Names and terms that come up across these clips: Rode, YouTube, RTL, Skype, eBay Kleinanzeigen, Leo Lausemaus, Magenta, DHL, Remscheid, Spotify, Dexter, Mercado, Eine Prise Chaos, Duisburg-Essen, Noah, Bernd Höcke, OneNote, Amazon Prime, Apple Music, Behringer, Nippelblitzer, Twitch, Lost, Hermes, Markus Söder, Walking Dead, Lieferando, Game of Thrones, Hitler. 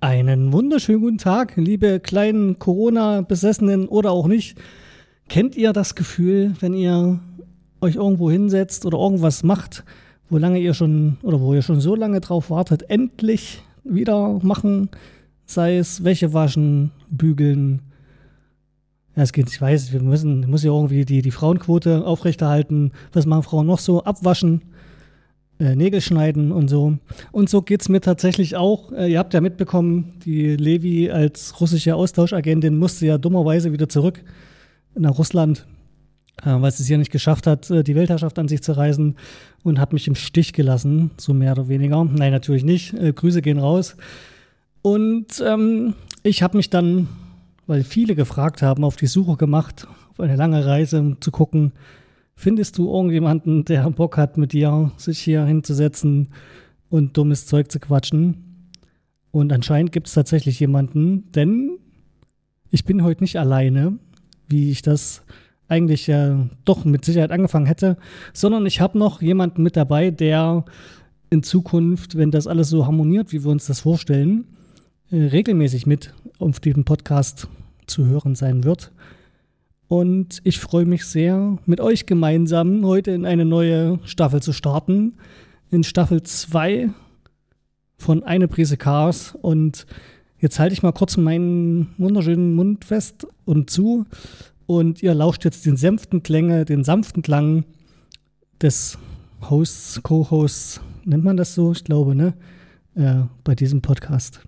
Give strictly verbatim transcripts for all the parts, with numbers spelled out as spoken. Einen wunderschönen guten Tag, liebe kleinen Corona-Besessenen oder auch nicht. Kennt ihr das Gefühl, wenn ihr euch irgendwo hinsetzt oder irgendwas macht, wo lange ihr schon oder wo ihr schon so lange drauf wartet, endlich wieder machen, sei es Wäsche waschen, bügeln. Ja, es geht, ich weiß, wir müssen, müssen ja irgendwie die, die Frauenquote aufrechterhalten. Was machen Frauen noch so? Abwaschen. Nägel schneiden und so. Und so geht's mir tatsächlich auch. Ihr habt ja mitbekommen, die Levi als russische Austauschagentin musste ja dummerweise wieder zurück nach Russland, weil sie es hier nicht geschafft hat, die Weltherrschaft an sich zu reißen, und hat mich im Stich gelassen, so mehr oder weniger. Nein, natürlich nicht. Grüße gehen raus. Und ähm, ich habe mich dann, weil viele gefragt haben, auf die Suche gemacht, auf eine lange Reise, um zu gucken, findest du irgendjemanden, der Bock hat, mit dir sich hier hinzusetzen und dummes Zeug zu quatschen? Und anscheinend gibt es tatsächlich jemanden, denn ich bin heute nicht alleine, wie ich das eigentlich äh, doch mit Sicherheit angefangen hätte, sondern ich habe noch jemanden mit dabei, der in Zukunft, wenn das alles so harmoniert, wie wir uns das vorstellen, äh, regelmäßig mit auf diesem Podcast zu hören sein wird. Und ich freue mich sehr, mit euch gemeinsam heute in eine neue Staffel zu starten. In Staffel zwei von Eine Prise Chaos. Und jetzt halte ich mal kurz meinen wunderschönen Mund fest und zu. Und ihr lauscht jetzt den sanften Klänge, den sanften Klang des Hosts, Co-Hosts. Nennt man das so? Ich glaube, ne? Äh, bei diesem Podcast.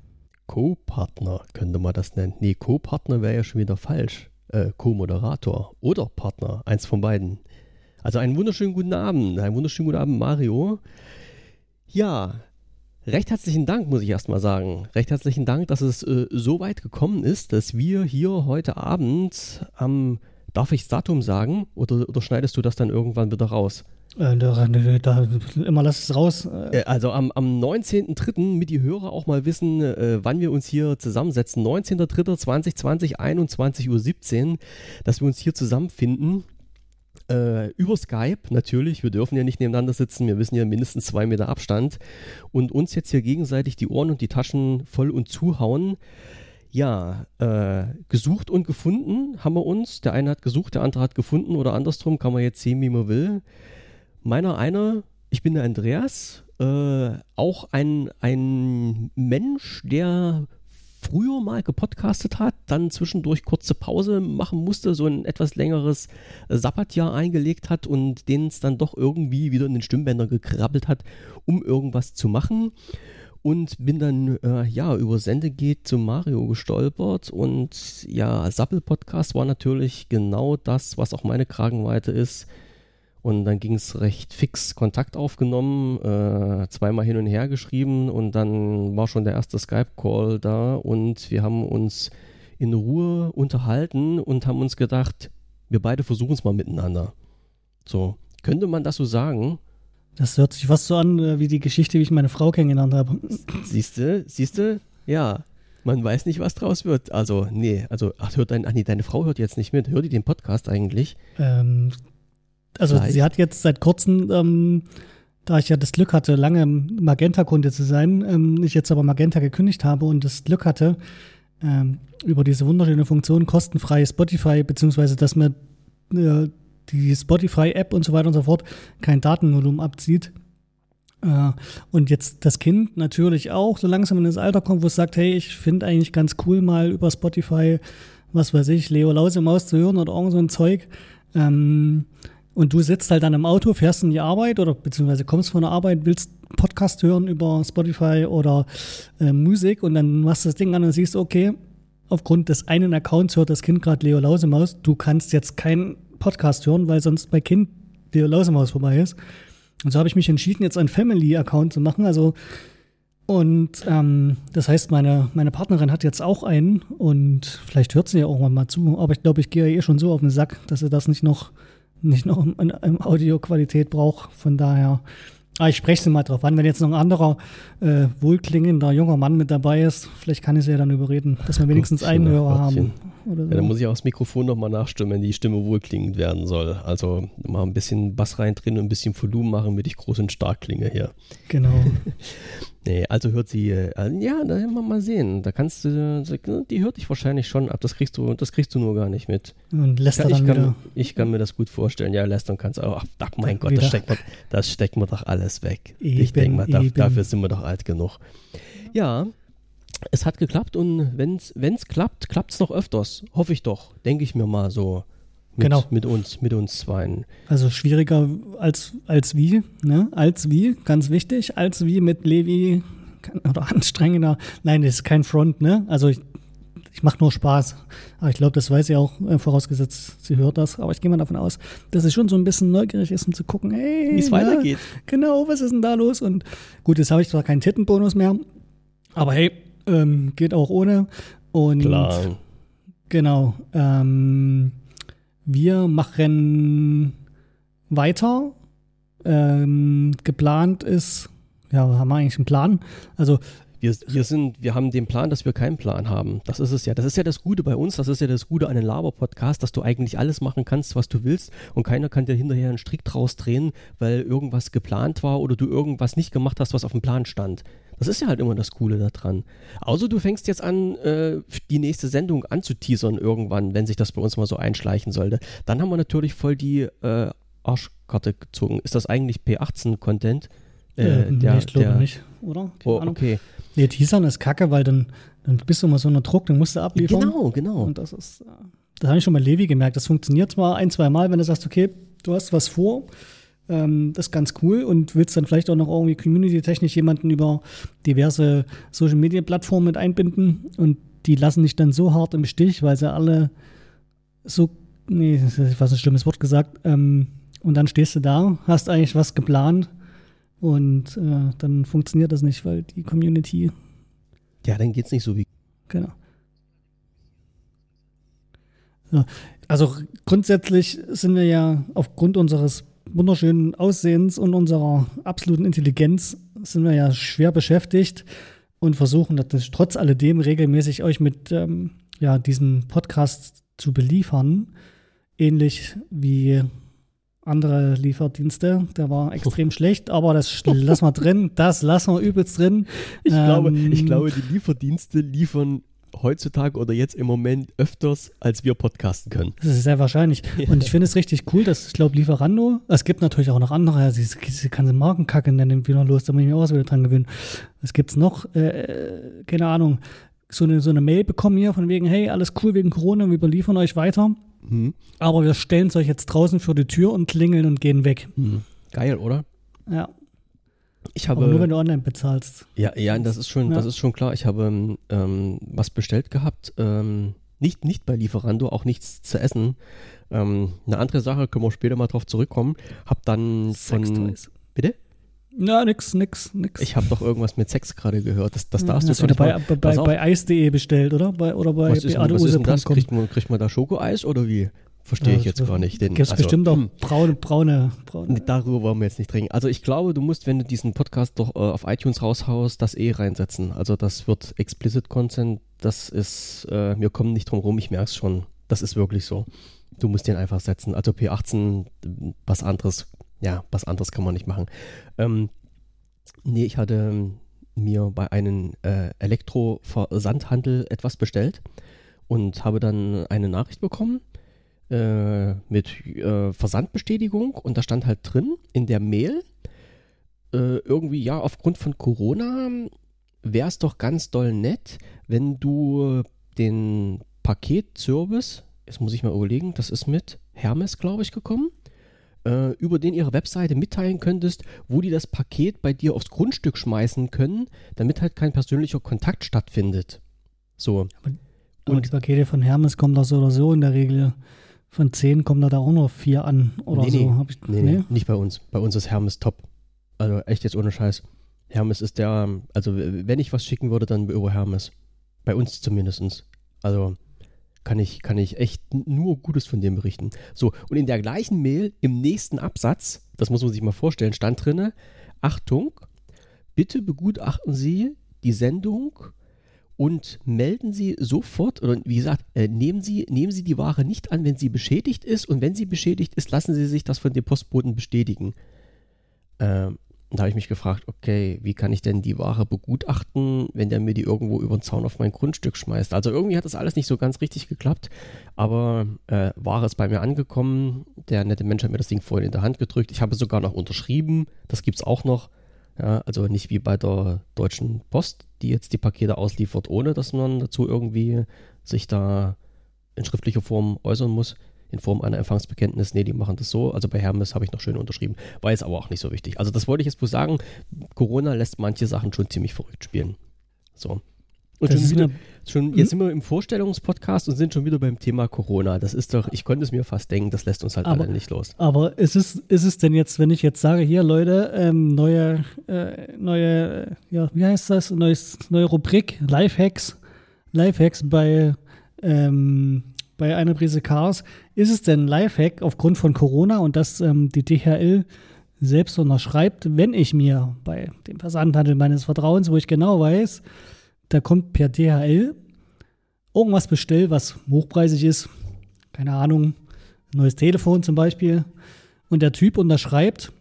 Co-Partner könnte man das nennen. Nee, Co-Partner wäre ja schon wieder falsch. Co-Moderator oder Partner, eins von beiden. Also einen wunderschönen guten Abend, einen wunderschönen guten Abend, Mario. Ja, recht herzlichen Dank, muss ich erstmal sagen. Recht herzlichen Dank, dass es äh, so weit gekommen ist, dass wir hier heute Abend am, darf ich das Datum sagen, oder, oder schneidest du das dann irgendwann wieder raus? Äh, da, da, immer lass es raus. Äh. Also am, am neunzehnten dritten, mit die Hörer auch mal wissen, äh, wann wir uns hier zusammensetzen. neunzehnten dritten zweitausendzwanzig, einundzwanzig Uhr siebzehn, dass wir uns hier zusammenfinden. Äh, über Skype natürlich, wir dürfen ja nicht nebeneinander sitzen, wir wissen ja mindestens zwei Meter Abstand. Und uns jetzt hier gegenseitig die Ohren und die Taschen voll und zuhauen. Ja, äh, gesucht und gefunden haben wir uns. Der eine hat gesucht, der andere hat gefunden, oder andersrum, kann man jetzt sehen, wie man will. Meiner einer, ich bin der Andreas, äh, auch ein, ein Mensch, der früher mal gepodcastet hat, dann zwischendurch kurze Pause machen musste, so ein etwas längeres Sabbatjahr eingelegt hat und den es dann doch irgendwie wieder in den Stimmbänder gekrabbelt hat, um irgendwas zu machen. Und bin dann, äh, ja, über Sendegate zu Mario gestolpert, und ja, Sappel-Podcast war natürlich genau das, was auch meine Kragenweite ist. Und dann ging es recht fix, Kontakt aufgenommen, äh, zweimal hin und her geschrieben, und dann war schon der erste Skype-Call da, und wir haben uns in Ruhe unterhalten und haben uns gedacht, wir beide versuchen es mal miteinander. So, könnte man das so sagen? Das hört sich fast so an wie die Geschichte, wie ich meine Frau kennengelernt habe. Siehst du, siehst du, ja. Man weiß nicht, was draus wird. Also, nee, also, ach, hört dein, ach nee, deine Frau hört jetzt nicht mit. Hört die den Podcast eigentlich? Ähm, Also Vielleicht. Sie hat jetzt seit kurzem, ähm, da ich ja das Glück hatte, lange Magenta-Kunde zu sein, ähm, ich jetzt aber Magenta gekündigt habe und das Glück hatte, ähm, über diese wunderschöne Funktion kostenfrei Spotify, beziehungsweise dass mir äh, die Spotify-App und so weiter und so fort kein Datenvolumen abzieht. Äh, und jetzt das Kind natürlich auch so langsam in das Alter kommt, wo es sagt, hey, ich finde eigentlich ganz cool, mal über Spotify, was weiß ich, Leo Lausemaus zu hören oder irgend so ein Zeug. Ähm, Und du sitzt halt dann im Auto, fährst in die Arbeit oder beziehungsweise kommst von der Arbeit, willst Podcast hören über Spotify oder äh, Musik, und dann machst du das Ding an und siehst, okay, aufgrund des einen Accounts hört das Kind gerade Leo Lausemaus, du kannst jetzt keinen Podcast hören, weil sonst bei Kind Leo Lausemaus vorbei ist. Und so habe ich mich entschieden, jetzt einen Family-Account zu machen. Also, und ähm, das heißt, meine, meine Partnerin hat jetzt auch einen, und vielleicht hört sie ja irgendwann mal zu, aber ich glaube, ich gehe ja eh schon so auf den Sack, dass sie das nicht noch nicht noch in, in Audioqualität brauche. Von daher, ah, ich spreche sie mal drauf an. Wenn jetzt noch ein anderer äh, wohlklingender junger Mann mit dabei ist, vielleicht kann ich sie ja dann überreden, dass wir wenigstens Gottchen, einen Hörer Gottchen. haben. Oder so. Ja, dann muss ich auch das Mikrofon nochmal nachstimmen, wenn die Stimme wohlklingend werden soll. Also mal ein bisschen Bass reindrehen und ein bisschen Volumen machen, damit ich groß und stark klinge hier. Genau. Nee, also hört sie, äh, ja, da werden wir mal sehen. Da kannst du, die hört dich wahrscheinlich schon ab, das kriegst du, das kriegst du nur gar nicht mit. Und lästern dann kann, wieder. Ich kann mir das gut vorstellen, ja, lästern kannst du auch. Ach, mein Gott, das steckt, man, das steckt man doch alles weg. Eben, ich denke mal, da, dafür sind wir doch alt genug. Ja, es hat geklappt und wenn's, wenn's klappt, klappt's noch öfters. Hoffe ich doch, denke ich mir mal so. Mit, genau. mit uns, mit uns Zweien. Also schwieriger als, als wie, ne? Als wie, ganz wichtig, als wie mit Levi oder anstrengender. Nein, das ist kein Front, ne? Also ich, ich mache nur Spaß. Aber ich glaube, das weiß sie auch, äh, vorausgesetzt, sie hört das. Aber ich gehe mal davon aus, dass sie schon so ein bisschen neugierig ist, um zu gucken, hey, wie es weitergeht. Genau, was ist denn da los? Und gut, jetzt habe ich zwar keinen Tittenbonus mehr, aber hey, ähm, geht auch ohne. Und klar. Genau, ähm, wir machen weiter. Ähm, geplant ist, ja, haben wir eigentlich einen Plan? Also wir, wir sind, wir haben den Plan, dass wir keinen Plan haben. Das ist es ja. Das ist ja das Gute bei uns. Das ist ja das Gute an den Laber-Podcast, dass du eigentlich alles machen kannst, was du willst, und keiner kann dir hinterher einen Strick draus drehen, weil irgendwas geplant war oder du irgendwas nicht gemacht hast, was auf dem Plan stand. Das ist ja halt immer das Coole daran. Außer du fängst jetzt an, äh, die nächste Sendung anzuteasern irgendwann, wenn sich das bei uns mal so einschleichen sollte. Dann haben wir natürlich voll die äh, Arschkarte gezogen. Ist das eigentlich P achtzehn Content? Äh, äh, der, nee, ich glaube der, nicht, oder? Keine oh, Ahnung. Okay. Nee, teasern ist kacke, weil dann, dann bist du immer so unter Druck, dann musst du abliefern. Genau, genau. Und das ist, das habe ich schon bei Levi gemerkt. Das funktioniert zwar ein, zwei Mal, wenn du sagst, okay, du hast was vor, das ist ganz cool, und willst dann vielleicht auch noch irgendwie community-technisch jemanden über diverse Social-Media-Plattformen mit einbinden, und die lassen dich dann so hart im Stich, weil sie alle so, nee, das ist fast ein schlimmes Wort gesagt, ähm, und dann stehst du da, hast eigentlich was geplant und äh, dann funktioniert das nicht, weil die Community... Ja, dann geht's nicht so wie... Genau. So. Also grundsätzlich sind wir ja aufgrund unseres wunderschönen Aussehens und unserer absoluten Intelligenz sind wir ja schwer beschäftigt und versuchen das trotz alledem regelmäßig euch mit ähm, ja, diesem Podcast zu beliefern. Ähnlich wie andere Lieferdienste. Der war extrem oh. schlecht, aber das lassen wir drin. Das lassen wir übelst drin. Ich, ähm, glaube, ich glaube, die Lieferdienste liefern heutzutage oder jetzt im Moment öfters, als wir podcasten können. Das ist sehr wahrscheinlich. Und ich finde es richtig cool, dass, ich glaube, Lieferando, es gibt natürlich auch noch andere, also diese ganze Markenkacke nennen wieder los, da muss ich mich auch wieder dran gewöhnen. Was gibt es noch? Äh, keine Ahnung. So eine, so eine Mail bekommen hier von wegen, hey, alles cool wegen Corona, wir überliefern euch weiter, mhm. aber wir stellen es euch jetzt draußen vor die Tür und klingeln und gehen weg. Mhm. Geil, oder? Ja. Ich habe, aber nur wenn du online bezahlst. Ja, ja, das ist schon, ja. das ist schon klar. Ich habe ähm, was bestellt gehabt, ähm, nicht, nicht bei Lieferando, auch nichts zu essen. Ähm, eine andere Sache, können wir später mal drauf zurückkommen. Hab dann von Sextoys. Bitte? Na, nix, nix, nix. Ich habe doch irgendwas mit Sex gerade gehört. Das, das ja, darfst du nicht bei, bei, bei, bei Eis Punkt de bestellt, oder? Bei, oder bei was ist, was ist denn das? Kriegt man, kriegt man da Schokoeis oder wie? Verstehe ich jetzt gar nicht. Gibt es also, bestimmt auch braune, braune, braune. Darüber wollen wir jetzt nicht reden. Also ich glaube, du musst, wenn du diesen Podcast doch äh, auf iTunes raushaust, das eh reinsetzen. Also das wird Explicit Content. Das ist, äh, wir kommen nicht drum rum, ich merke es schon. Das ist wirklich so. Du musst den einfach setzen. Also P achtzehn, was anderes, ja, was anderes kann man nicht machen. Ähm, nee, ich hatte mir bei einem äh, Elektroversandhandel etwas bestellt und habe dann eine Nachricht bekommen, mit äh, Versandbestätigung, und da stand halt drin in der Mail äh, irgendwie, ja, aufgrund von Corona wäre es doch ganz doll nett, wenn du den Paketservice, jetzt muss ich mal überlegen, das ist mit Hermes, glaube ich, gekommen, äh, über den ihre Webseite mitteilen könntest, wo die das Paket bei dir aufs Grundstück schmeißen können, damit halt kein persönlicher Kontakt stattfindet. So. Aber, aber und die Pakete von Hermes kommen da so oder so in der Regel... Von zehn kommen da, da auch noch vier an oder nee, so. Nee, hab ich, nee, nee, nicht bei uns. Bei uns ist Hermes top. Also echt jetzt ohne Scheiß. Hermes ist der, also wenn ich was schicken würde, dann über Hermes. Bei uns zumindest. Also kann ich, kann ich echt nur Gutes von dem berichten. So, und in der gleichen Mail, im nächsten Absatz, das muss man sich mal vorstellen, stand drinne, Achtung, bitte begutachten Sie die Sendung und melden Sie sofort, oder wie gesagt, äh, nehmen Sie, nehmen Sie die Ware nicht an, wenn sie beschädigt ist. Und wenn sie beschädigt ist, lassen Sie sich das von dem Postboten bestätigen. Ähm, Und da habe ich mich gefragt, okay, wie kann ich denn die Ware begutachten, wenn der mir die irgendwo über den Zaun auf mein Grundstück schmeißt? Also irgendwie hat das alles nicht so ganz richtig geklappt, aber äh, Ware ist bei mir angekommen. Der nette Mensch hat mir das Ding vorhin in der Hand gedrückt. Ich habe es sogar noch unterschrieben, das gibt es auch noch. Ja, also nicht wie bei der Deutschen Post, die jetzt die Pakete ausliefert, ohne dass man dazu irgendwie sich da in schriftlicher Form äußern muss. In Form einer Empfangsbekenntnis, nee, die machen das so. Also bei Hermes habe ich noch schön unterschrieben. War jetzt aber auch nicht so wichtig. Also das wollte ich jetzt bloß sagen. Corona lässt manche Sachen schon ziemlich verrückt spielen. So. Und schon wieder, schon, jetzt sind wir im Vorstellungspodcast und sind schon wieder beim Thema Corona. Das ist doch, ich konnte es mir fast denken, das lässt uns halt aber, alle nicht los. Aber ist es, ist es denn jetzt, wenn ich jetzt sage, hier Leute, ähm, neue, äh, neue, ja, wie heißt das? Neues, neue Rubrik, Lifehacks. Lifehacks bei, ähm, bei Eine Prise Chaos. Ist es denn ein Lifehack aufgrund von Corona und dass ähm, die D H L selbst unterschreibt, wenn ich mir bei dem Versandhandel meines Vertrauens, wo ich genau weiß, da kommt per D H L irgendwas bestell, was hochpreisig ist, keine Ahnung, ein neues Telefon zum Beispiel, und der Typ unterschreibt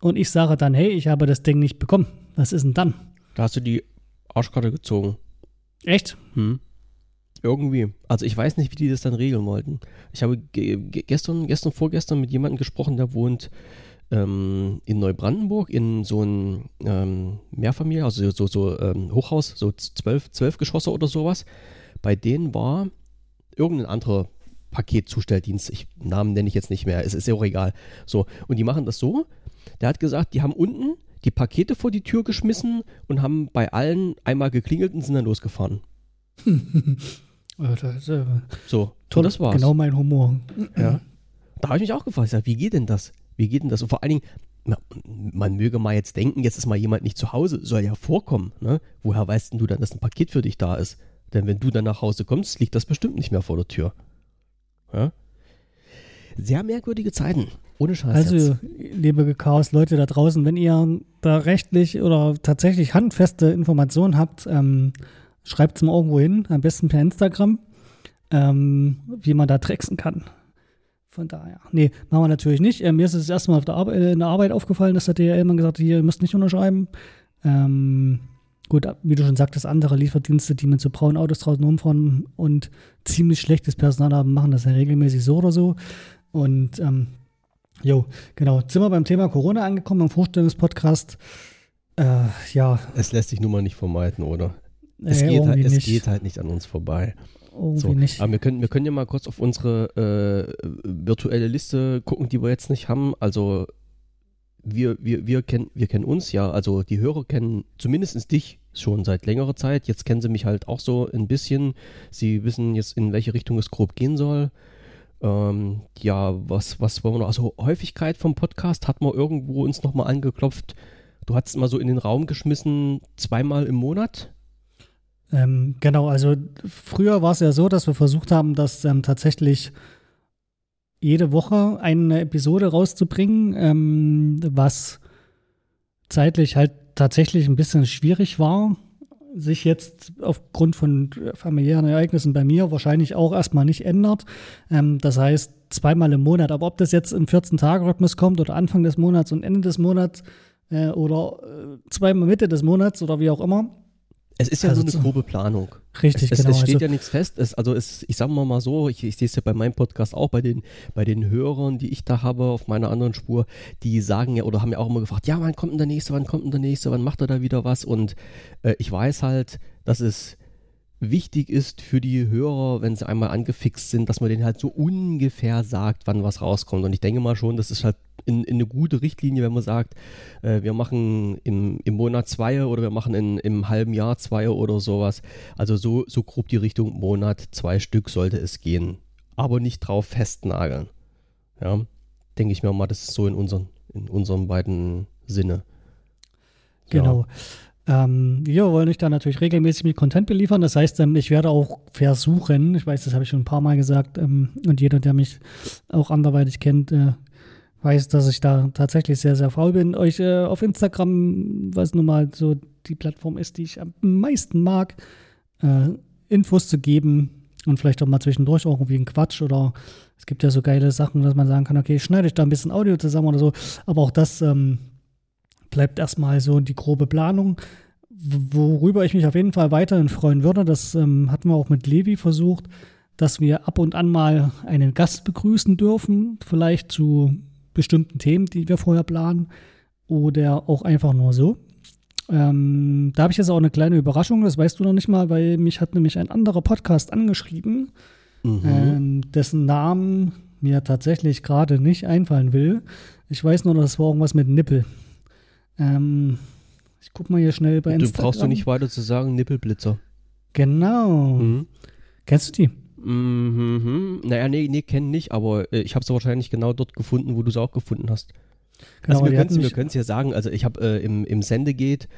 und ich sage dann, hey, ich habe das Ding nicht bekommen. Was ist denn dann? Da hast du die Arschkarte gezogen. Echt? Hm. Irgendwie. Also ich weiß nicht, wie die das dann regeln wollten. Ich habe ge- gestern, gestern, vorgestern mit jemandem gesprochen, der wohnt ähm, in Neubrandenburg, in so einem ähm, Mehrfamilien, also so, so ähm, Hochhaus, so zwölf, zwölf Geschosse oder sowas. Bei denen war irgendein anderer Paketzustelldienst. Ich, Namen nenne ich jetzt nicht mehr, es ist ja auch egal. So, und die machen das so. Der hat gesagt, die haben unten die Pakete vor die Tür geschmissen und haben bei allen einmal geklingelt und sind dann losgefahren. Das, äh, so, toll, das war's. Genau mein Humor. Ja. Da habe ich mich auch gefragt, wie geht denn das? Wie geht denn das? Und vor allen Dingen, na, man möge mal jetzt denken, jetzt ist mal jemand nicht zu Hause, soll ja vorkommen. Ne? Woher weißt denn du dann, dass ein Paket für dich da ist? Denn wenn du dann nach Hause kommst, liegt das bestimmt nicht mehr vor der Tür. Ja? Sehr merkwürdige Zeiten. Ohne Scheiß. Also, jetzt. Liebe Chaos-Leute da draußen, wenn ihr da rechtlich oder tatsächlich handfeste Informationen habt, ähm, schreibt es mal irgendwo hin, am besten per Instagram, ähm, wie man da tricksen kann. Von daher. Nee, machen wir natürlich nicht. Äh, mir ist es erstmal auf der Arbeit, in der Arbeit aufgefallen, dass der D H L-Mann gesagt hat, hier, ihr müsst nicht unterschreiben. Ähm, gut, wie du schon sagtest, andere Lieferdienste, die mit so braunen Autos draußen rumfahren und ziemlich schlechtes Personal haben, machen das ja regelmäßig so oder so. Und ähm, jo, genau. Jetzt sind wir beim Thema Corona angekommen, am Vorstellungspodcast. Äh, ja. Es lässt sich nun mal nicht vermeiden, oder? Es, äh, geht, halt, es geht halt nicht an uns vorbei. So. Nicht. Aber wir können, wir können ja mal kurz auf unsere äh, virtuelle Liste gucken, die wir jetzt nicht haben. Also wir, wir, wir, kenn, wir kennen uns ja, also die Hörer kennen zumindest dich schon seit längerer Zeit. Jetzt kennen sie mich halt auch so ein bisschen. Sie wissen jetzt, in welche Richtung es grob gehen soll. Ähm, ja, was, was wollen wir noch? Also Häufigkeit vom Podcast hat man irgendwo uns nochmal angeklopft. Du hattest mal so in den Raum geschmissen, zweimal im Monat. Ähm, genau, also früher war es ja so, dass wir versucht haben, dass ähm, tatsächlich jede Woche eine Episode rauszubringen, ähm, was zeitlich halt tatsächlich ein bisschen schwierig war, sich jetzt aufgrund von familiären Ereignissen bei mir wahrscheinlich auch erstmal nicht ändert. Ähm, das heißt, zweimal im Monat, aber ob das jetzt im vierzehn-Tage-Rhythmus kommt oder Anfang des Monats und Ende des Monats äh, oder äh, zweimal Mitte des Monats oder wie auch immer, es ist ja also so eine so grobe Planung. Richtig, es, genau. Es steht also, ja nichts fest. Es, also es, ich sage mal, mal so, ich, ich sehe es ja bei meinem Podcast auch, bei den, bei den Hörern, die ich da habe auf meiner anderen Spur, die sagen ja oder haben ja auch immer gefragt, ja, wann kommt denn der Nächste, wann kommt denn der Nächste, wann macht er da wieder was? Und äh, ich weiß halt, dass es wichtig ist für die Hörer, wenn sie einmal angefixt sind, dass man denen halt so ungefähr sagt, wann was rauskommt. Und ich denke mal schon, das ist halt in, in eine gute Richtlinie, wenn man sagt, äh, wir machen im, im Monat zwei oder wir machen in, im halben Jahr zwei oder sowas. Also so, so grob die Richtung Monat zwei Stück sollte es gehen. Aber nicht drauf festnageln. Ja, denke ich mir mal, das ist so in unseren, in unseren beiden Sinne. Ja. Genau. Ähm, wir wollen euch da natürlich regelmäßig mit Content beliefern. Das heißt, ähm, ich werde auch versuchen, ich weiß, das habe ich schon ein paar Mal gesagt, ähm, und jeder, der mich auch anderweitig kennt, äh, weiß, dass ich da tatsächlich sehr, sehr faul bin, euch äh, auf Instagram, was nun mal so die Plattform ist, die ich am meisten mag, äh, Infos zu geben und vielleicht auch mal zwischendurch auch irgendwie einen Quatsch oder es gibt ja so geile Sachen, dass man sagen kann, okay, schneide ich da ein bisschen Audio zusammen oder so, aber auch das ähm, bleibt erstmal so die grobe Planung. Worüber ich mich auf jeden Fall weiterhin freuen würde, das ähm, hatten wir auch mit Levi versucht, dass wir ab und an mal einen Gast begrüßen dürfen, vielleicht zu bestimmten Themen, die wir vorher planen oder auch einfach nur so. Ähm, da habe ich jetzt auch eine kleine Überraschung, das weißt du noch nicht mal, weil mich hat nämlich ein anderer Podcast angeschrieben, mhm. ähm, dessen Namen mir tatsächlich gerade nicht einfallen will. Ich weiß nur, das war irgendwas mit Nippel. Ähm, ich guck mal hier schnell bei Instagram. Du brauchst doch nicht weiter zu sagen, Nippelblitzer. Genau. Mhm. Kennst du die? Mhm. Naja, nee, nee, kenn nicht, aber äh, ich habe sie wahrscheinlich genau dort gefunden, wo du sie auch gefunden hast. Genau, also wir können es ja sagen, also ich habe äh, im, im Sendegate,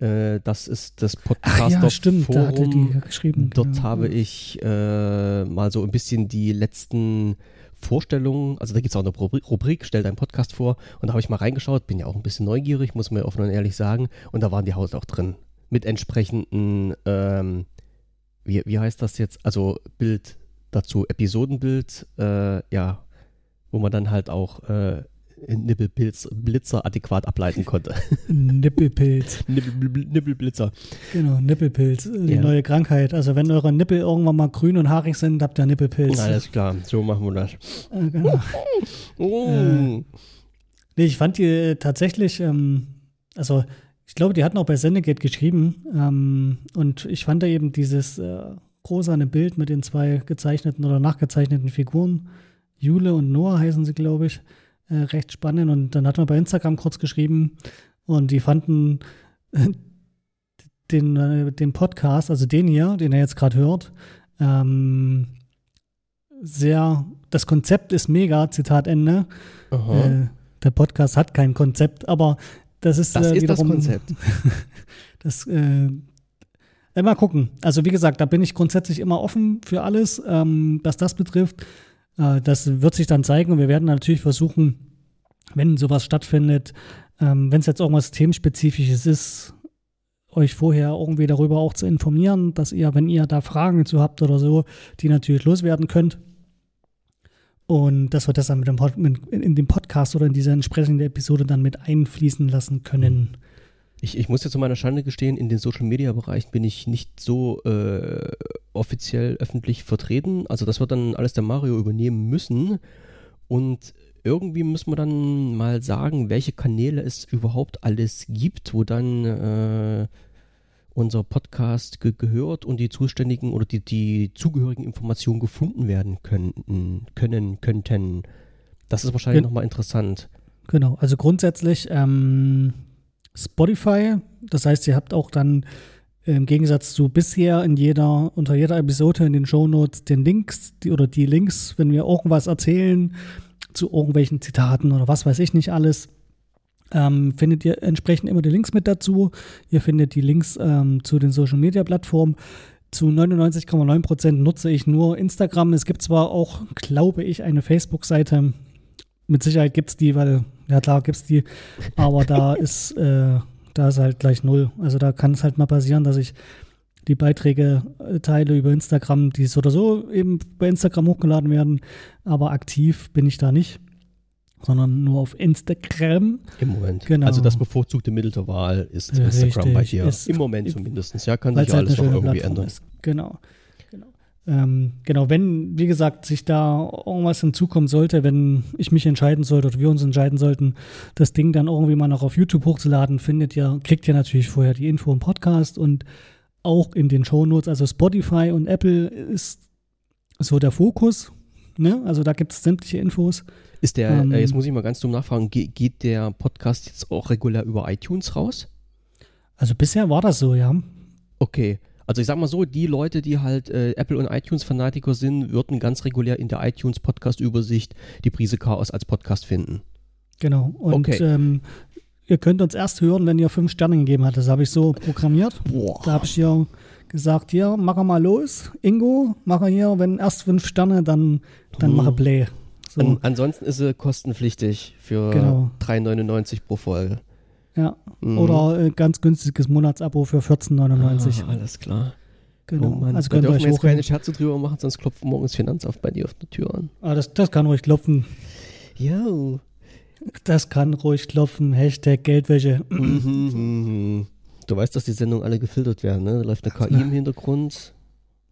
äh, das ist das Podcaster-Forum, ja, da dort genau. habe ich äh, mal so ein bisschen die letzten Vorstellungen, also da gibt es auch eine Rubrik, stell deinen Podcast vor, und da habe ich mal reingeschaut, bin ja auch ein bisschen neugierig, muss man ja offen und ehrlich sagen, und da waren die Haus auch drin, mit entsprechenden, ähm, wie, wie heißt das jetzt, also Bild dazu, Episodenbild, äh, ja, wo man dann halt auch äh, Nippelblitzer adäquat ableiten konnte. Nippelpilz. Nippel, Nippelblitzer. Genau, Nippelpilz, die ja. neue Krankheit. Also wenn eure Nippel irgendwann mal grün und haarig sind, habt ihr Nippelpilz. Alles klar, so machen wir das. Äh, genau. oh. äh, nee, ich fand die tatsächlich, ähm, also ich glaube, die hatten auch bei Sendegate geschrieben ähm, und ich fand da eben dieses äh, rosane Bild mit den zwei gezeichneten oder nachgezeichneten Figuren, Jule und Noah heißen sie, glaube ich, Äh, recht spannend, und dann hat man bei Instagram kurz geschrieben und die fanden äh, den, äh, den Podcast, also den hier, den er jetzt gerade hört, ähm, sehr, das Konzept ist mega, Zitat Ende. Äh, der Podcast hat kein Konzept, aber das ist, das äh, ist wiederum, das Konzept. das, äh, mal gucken. Also wie gesagt, da bin ich grundsätzlich immer offen für alles, ähm, was das betrifft. Das wird sich dann zeigen, und wir werden natürlich versuchen, wenn sowas stattfindet, ähm, wenn es jetzt irgendwas themenspezifisches ist, euch vorher irgendwie darüber auch zu informieren, dass ihr, wenn ihr da Fragen zu habt oder so, die natürlich loswerden könnt. Und dass wir das dann mit dem Pod- mit in dem Podcast oder in dieser entsprechenden Episode dann mit einfließen lassen können. Ich, ich muss ja zu meiner Schande gestehen, in den Social-Media-Bereichen bin ich nicht so äh, offiziell öffentlich vertreten. Also das wird dann alles der Mario übernehmen müssen. Und irgendwie müssen wir dann mal sagen, welche Kanäle es überhaupt alles gibt, wo dann äh, unser Podcast ge- gehört und die zuständigen oder die, die zugehörigen Informationen gefunden werden könnten, können, könnten. Das ist wahrscheinlich ja. nochmal interessant. Genau, also grundsätzlich ähm Spotify, das heißt, ihr habt auch dann im Gegensatz zu bisher in jeder, unter jeder Episode in den Shownotes den Links die, oder die Links, wenn wir irgendwas erzählen zu irgendwelchen Zitaten oder was weiß ich nicht alles, ähm, findet ihr entsprechend immer die Links mit dazu. Ihr findet die Links ähm, zu den Social Media Plattformen. Zu neunundneunzig Komma neun Prozent nutze ich nur Instagram. Es gibt zwar auch, glaube ich, eine Facebook-Seite. Mit Sicherheit gibt es die, weil, ja klar, gibt es die, aber da ist, äh, da ist halt gleich null. Also da kann es halt mal passieren, dass ich die Beiträge äh, teile über Instagram, die so oder so eben bei Instagram hochgeladen werden, aber aktiv bin ich da nicht, sondern nur auf Instagram. Im Moment. Genau. Also das bevorzugte Mittel der Wahl ist Richtig, Instagram bei dir. Ist, Im Moment zumindest. Ja, kann sich ja alles noch irgendwie Plattform ändern. Ist. Genau. Genau, wenn, wie gesagt, sich da irgendwas hinzukommen sollte, wenn ich mich entscheiden sollte oder wir uns entscheiden sollten, das Ding dann irgendwie mal noch auf YouTube hochzuladen, findet ihr, kriegt ihr natürlich vorher die Info im Podcast und auch in den Shownotes. Also Spotify und Apple ist so der Fokus, ne? Also da gibt es sämtliche Infos. Ist der, ähm, jetzt muss ich mal ganz dumm nachfragen, ge- geht der Podcast jetzt auch regulär über iTunes raus? Also bisher war das so, ja. Okay. Also ich sag mal so, die Leute, die halt äh, Apple- und iTunes-Fanatiker sind, würden ganz regulär in der iTunes-Podcast-Übersicht die Prise Chaos als Podcast finden. Genau. Und okay. ähm, ihr könnt uns erst hören, wenn ihr fünf Sterne gegeben habt. Das habe ich so programmiert. Boah. Da habe ich ja gesagt, hier, mach mal los, Ingo, mach hier, wenn erst fünf Sterne, dann, dann hm. mache Play. So. An, ansonsten ist sie kostenpflichtig für genau. drei neunundneunzig pro Folge. Ja, mhm. oder äh, ganz günstiges Monatsabo für vierzehn neunundneunzig. Ah, alles klar. Genau. Oh Mann, also da dürfen wir jetzt keine Scherze drüber machen, sonst klopft morgens Finanzamt bei dir auf die Tür an. Ah, das, das kann ruhig klopfen. Jo. Das kann ruhig klopfen. Hashtag Geldwäsche. Du weißt, dass die Sendungen alle gefiltert werden, ne? Da läuft eine K I im Hintergrund.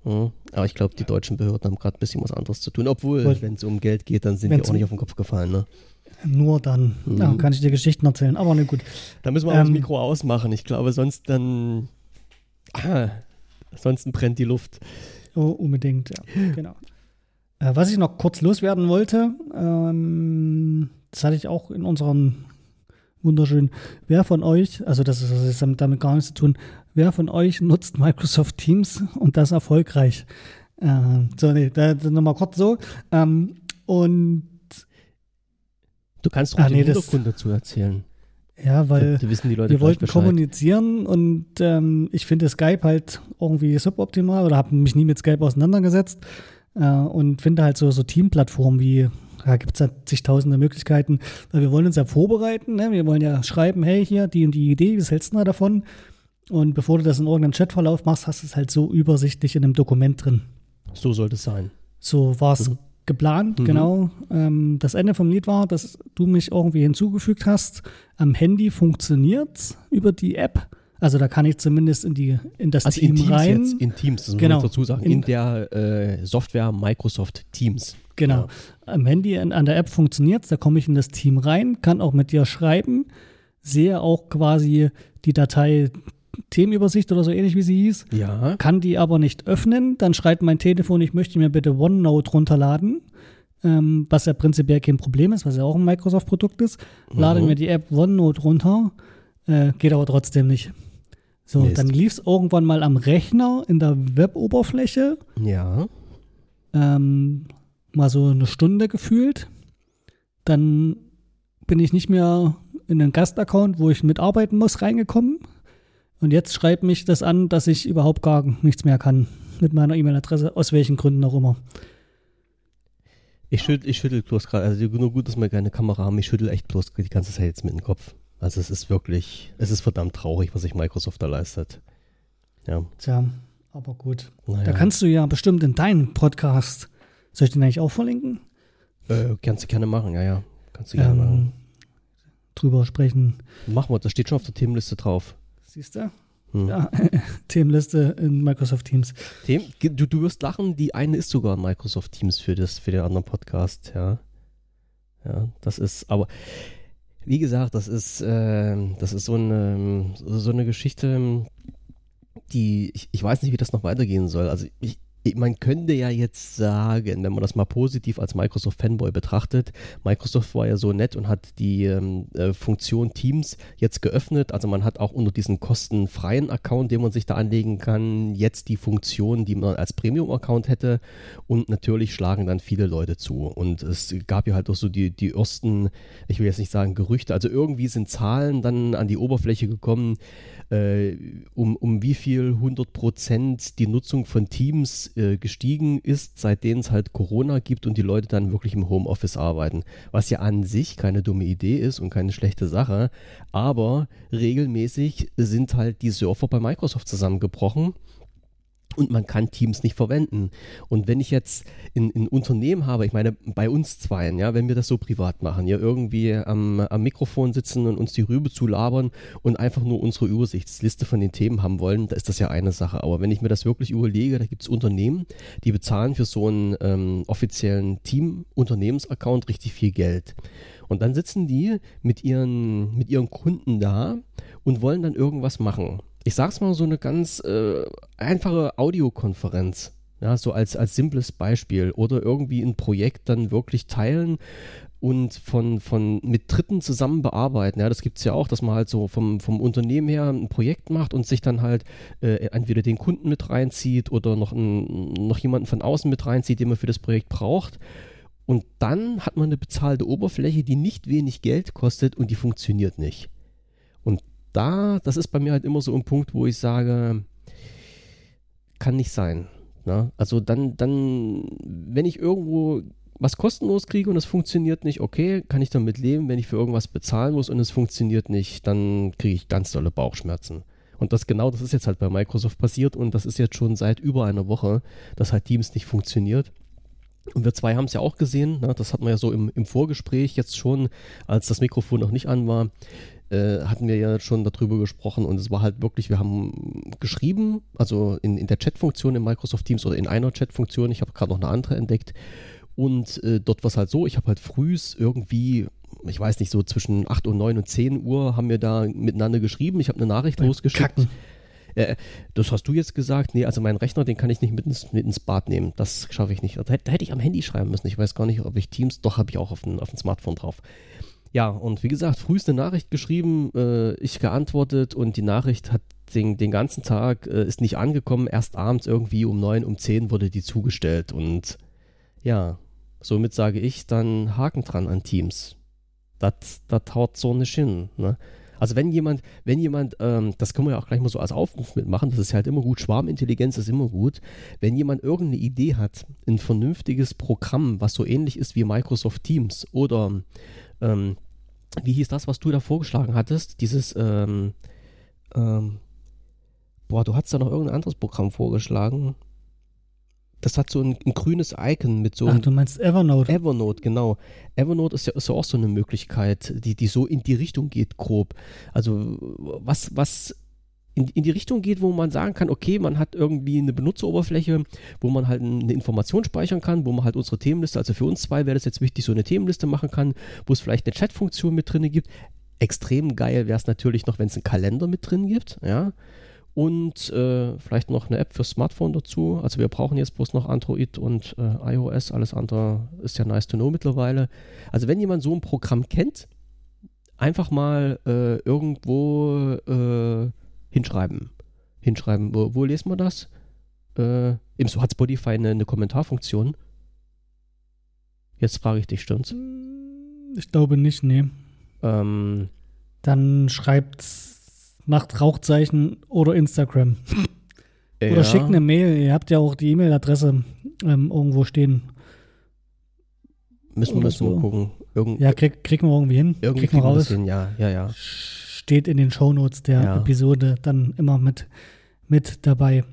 Ja. Aber ich glaube, die deutschen Behörden haben gerade ein bisschen was anderes zu tun. Obwohl, wenn es um Geld geht, dann sind wenn's die auch nicht auf den Kopf gefallen, ne? Nur dann. Mhm. Dann kann ich dir Geschichten erzählen. Aber ne, gut. Da müssen wir auch ähm, das Mikro ausmachen. Ich glaube, sonst dann... Ah, ansonsten brennt die Luft. Oh, unbedingt, ja. Genau. Äh, was ich noch kurz loswerden wollte, ähm, das hatte ich auch in unserem wunderschönen, wer von euch, also das ist damit, damit gar nichts zu tun, wer von euch nutzt Microsoft Teams und das erfolgreich? Äh, so, nee, da, da nochmal kurz so. Ähm, und du kannst auch den Hintergrund dazu erzählen. Ja, weil die wissen, die Leute wir wollten kommunizieren und ähm, ich finde Skype halt irgendwie suboptimal oder habe mich nie mit Skype auseinandergesetzt äh, und finde halt so, so Teamplattformen wie, da gibt es halt zigtausende Möglichkeiten, weil wir wollen uns ja vorbereiten, ne? Wir wollen ja schreiben, hey, hier, die und die Idee, was hältst du da davon? Und bevor du das in irgendeinem Chatverlauf machst, hast du es halt so übersichtlich in einem Dokument drin. So sollte es sein. So war es mhm. geplant, mhm. genau. Ähm, das Ende vom Lied war, dass du mich irgendwie hinzugefügt hast. Am Handy funktioniert über die App. Also da kann ich zumindest in die in das also Team in Teams rein. Jetzt, in Teams, das muss genau. man dazu sagen. In, in der äh, Software Microsoft Teams. Genau. Ja. Am Handy, in, an der App funktioniert es. Da komme ich in das Team rein, kann auch mit dir schreiben, sehe auch quasi die Datei Themenübersicht oder so ähnlich, wie sie hieß. Ja. Kann die aber nicht öffnen. Dann schreibt mein Telefon, ich möchte mir bitte OneNote runterladen, ähm, was ja prinzipiell kein Problem ist, was ja auch ein Microsoft-Produkt ist. Mhm. Lade mir die App OneNote runter, äh, geht aber trotzdem nicht. So, Mist. Dann lief es irgendwann mal am Rechner in der Web-Oberfläche. Ja. Ähm, mal so eine Stunde gefühlt. Dann bin ich nicht mehr in den Gastaccount, wo ich mitarbeiten muss, reingekommen. Und jetzt schreibt mich das an, dass ich überhaupt gar nichts mehr kann mit meiner E-Mail-Adresse, aus welchen Gründen auch immer. Ich schüttel, ich schüttel bloß gerade, also nur gut, dass wir keine Kamera haben, ich schüttel echt bloß die ganze Zeit jetzt mit dem Kopf. Also es ist wirklich, es ist verdammt traurig, was sich Microsoft da leistet. Ja. Tja, aber gut. Naja. Da kannst du ja bestimmt in deinen Podcast, soll ich den eigentlich auch verlinken? Äh, kannst du gerne machen, ja, ja. Kannst du gerne ähm, machen. Drüber sprechen. Machen wir, das steht schon auf der Themenliste drauf. Siehst du? Hm. Ja, Themenliste in Microsoft Teams. Themen? Du, du wirst lachen, die eine ist sogar Microsoft Teams für, das, für den anderen Podcast, ja. Ja, das ist, aber wie gesagt, das ist, äh, das ist so eine, so eine Geschichte, die, ich, ich weiß nicht, wie das noch weitergehen soll. Also ich, ich, man könnte ja jetzt sagen, wenn man das mal positiv als Microsoft-Fanboy betrachtet, Microsoft war ja so nett und hat die äh, Funktion Teams jetzt geöffnet. Also man hat auch unter diesem kostenfreien Account, den man sich da anlegen kann, jetzt die Funktion, die man als Premium-Account hätte. Und natürlich schlagen dann viele Leute zu. Und es gab ja halt auch so die, die ersten, ich will jetzt nicht sagen Gerüchte, also irgendwie sind Zahlen dann an die Oberfläche gekommen, äh, um, um wie viel hundert Prozent die Nutzung von Teams gestiegen ist, seitdem es halt Corona gibt und die Leute dann wirklich im Homeoffice arbeiten. Was ja an sich keine dumme Idee ist und keine schlechte Sache, aber regelmäßig sind halt die Server bei Microsoft zusammengebrochen und man kann Teams nicht verwenden. Und wenn ich jetzt in, in Unternehmen habe, ich meine, bei uns Zweien, ja, wenn wir das so privat machen, ja, irgendwie am, am Mikrofon sitzen und uns die Rübe zulabern und einfach nur unsere Übersichtsliste von den Themen haben wollen, da ist das ja eine Sache. Aber wenn ich mir das wirklich überlege, da gibt es Unternehmen, die bezahlen für so einen ähm, offiziellen Team-Unternehmens-Account richtig viel Geld. Und dann sitzen die mit ihren, mit ihren Kunden da und wollen dann irgendwas machen. Ich sag's mal, so eine ganz äh, einfache Audiokonferenz, ja, so als, als simples Beispiel, oder irgendwie ein Projekt dann wirklich teilen und von, von mit Dritten zusammen bearbeiten. Ja, das gibt's ja auch, dass man halt so vom, vom Unternehmen her ein Projekt macht und sich dann halt äh, entweder den Kunden mit reinzieht oder noch, ein, noch jemanden von außen mit reinzieht, den man für das Projekt braucht. Und dann hat man eine bezahlte Oberfläche, die nicht wenig Geld kostet und die funktioniert nicht. Und da, das ist bei mir halt immer so ein Punkt, wo ich sage, kann nicht sein. Ne? Also dann, dann, wenn ich irgendwo was kostenlos kriege und es funktioniert nicht, okay, kann ich damit leben. Wenn ich für irgendwas bezahlen muss und es funktioniert nicht, dann kriege ich ganz dolle Bauchschmerzen. Und das genau, das ist jetzt halt bei Microsoft passiert und das ist jetzt schon seit über einer Woche, dass halt Teams nicht funktioniert. Und wir zwei haben es ja auch gesehen, ne? Das hatten wir ja so im, im Vorgespräch jetzt schon, als das Mikrofon noch nicht an war, äh, hatten wir ja schon darüber gesprochen und es war halt wirklich, wir haben geschrieben, also in, in der Chatfunktion in Microsoft Teams oder in einer Chatfunktion, ich habe gerade noch eine andere entdeckt und äh, dort war es halt so, ich habe halt frühs irgendwie, ich weiß nicht, so zwischen acht und neun und zehn Uhr haben wir da miteinander geschrieben, ich habe eine Nachricht Beim losgeschickt. Kacken. Das hast du jetzt gesagt, nee, also meinen Rechner, den kann ich nicht mit ins, mit ins Bad nehmen, das schaffe ich nicht. Da hätte, da hätte ich am Handy schreiben müssen, ich weiß gar nicht, ob ich Teams, doch habe ich auch auf dem, auf dem Smartphone drauf. Ja, und wie gesagt, früheste Nachricht geschrieben, äh, ich geantwortet und die Nachricht hat den, den ganzen Tag, äh, ist nicht angekommen, erst abends irgendwie um neun, um zehn wurde die zugestellt und ja, somit sage ich dann Haken dran an Teams. Das haut so nicht hin, ne? Also wenn jemand, wenn jemand, ähm, das können wir ja auch gleich mal so als Aufruf mitmachen, das ist halt immer gut, Schwarmintelligenz ist immer gut, wenn jemand irgendeine Idee hat, ein vernünftiges Programm, was so ähnlich ist wie Microsoft Teams oder ähm, wie hieß das, was du da vorgeschlagen hattest, dieses, ähm, ähm, boah, du hattest da noch irgendein anderes Programm vorgeschlagen, das hat so ein, ein grünes Icon mit so einem... Ach, du meinst Evernote. Evernote, genau. Evernote ist ja, ist ja auch so eine Möglichkeit, die, die so in die Richtung geht, grob. Also was, was in, in die Richtung geht, wo man sagen kann, okay, man hat irgendwie eine Benutzeroberfläche, wo man halt eine Information speichern kann, wo man halt unsere Themenliste, also für uns zwei wäre das jetzt wichtig, so eine Themenliste machen kann, wo es vielleicht eine Chatfunktion mit drin gibt. Extrem geil wäre es natürlich noch, wenn es einen Kalender mit drin gibt, ja. Und äh, vielleicht noch eine App fürs Smartphone dazu. Also wir brauchen jetzt bloß noch Android und äh, iOS. Alles andere ist ja nice to know mittlerweile. Also wenn jemand so ein Programm kennt, einfach mal äh, irgendwo äh, hinschreiben. Hinschreiben. Wo, wo lesen wir das? Äh, ebenso hat Spotify eine, eine Kommentarfunktion. Jetzt frage ich dich, stimmt's? Ich glaube nicht, nee. Ähm, Dann schreibt's. Macht Rauchzeichen oder Instagram. Ja. Oder schickt eine Mail. Ihr habt ja auch die E-Mail-Adresse ähm, irgendwo stehen. Müssen wir das so. mal gucken. Irgend- ja, krieg, kriegen wir irgendwie hin. Irgendwie kriegen wir raus. Hin. Ja, ja, ja. Steht in den Shownotes der ja. Episode dann immer mit, mit dabei.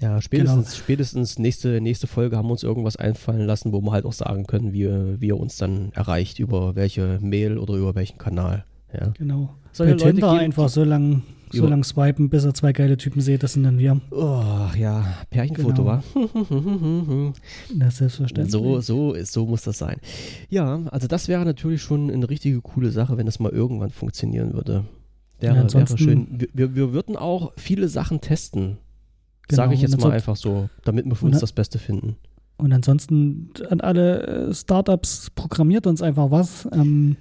Ja, spätestens, genau. spätestens nächste, nächste Folge haben wir uns irgendwas einfallen lassen, wo wir halt auch sagen können, wie, wie ihr uns dann erreicht, über welche Mail oder über welchen Kanal. Ja. Genau. Solche Leute geben, einfach so lang, so lang swipen, bis ihr zwei geile Typen seht, das sind dann wir. Oh, ja, Pärchenfoto, genau. Wa? Na, selbstverständlich. So, so, so muss das sein. Ja, also das wäre natürlich schon eine richtige coole Sache, wenn das mal irgendwann funktionieren würde. Wäre, ja, ansonsten, wäre schön. Wir, wir, wir würden auch viele Sachen testen, genau, sage ich jetzt mal einfach so, damit wir für uns das Beste finden. Und ansonsten an alle Startups, programmiert uns einfach was. Ähm,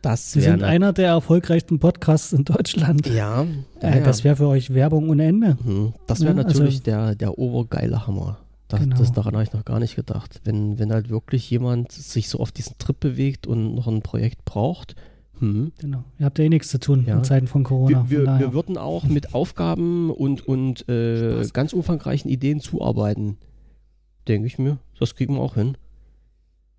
Das wir sind einer der erfolgreichsten Podcasts in Deutschland. Ja. Äh, ja. Das wäre für euch Werbung ohne Ende. Mhm. Das wäre ja, natürlich also, der, der obergeile Hammer. Das, genau. das daran habe ich noch gar nicht gedacht. Wenn, wenn halt wirklich jemand sich so auf diesen Trip bewegt und noch ein Projekt braucht. Hm. Genau. Ihr habt ja eh nichts zu tun ja. in Zeiten von Corona. Wir, wir, von wir würden auch mit Aufgaben und, und äh, ganz umfangreichen Ideen zuarbeiten. Denke ich mir. Das kriegen wir auch hin.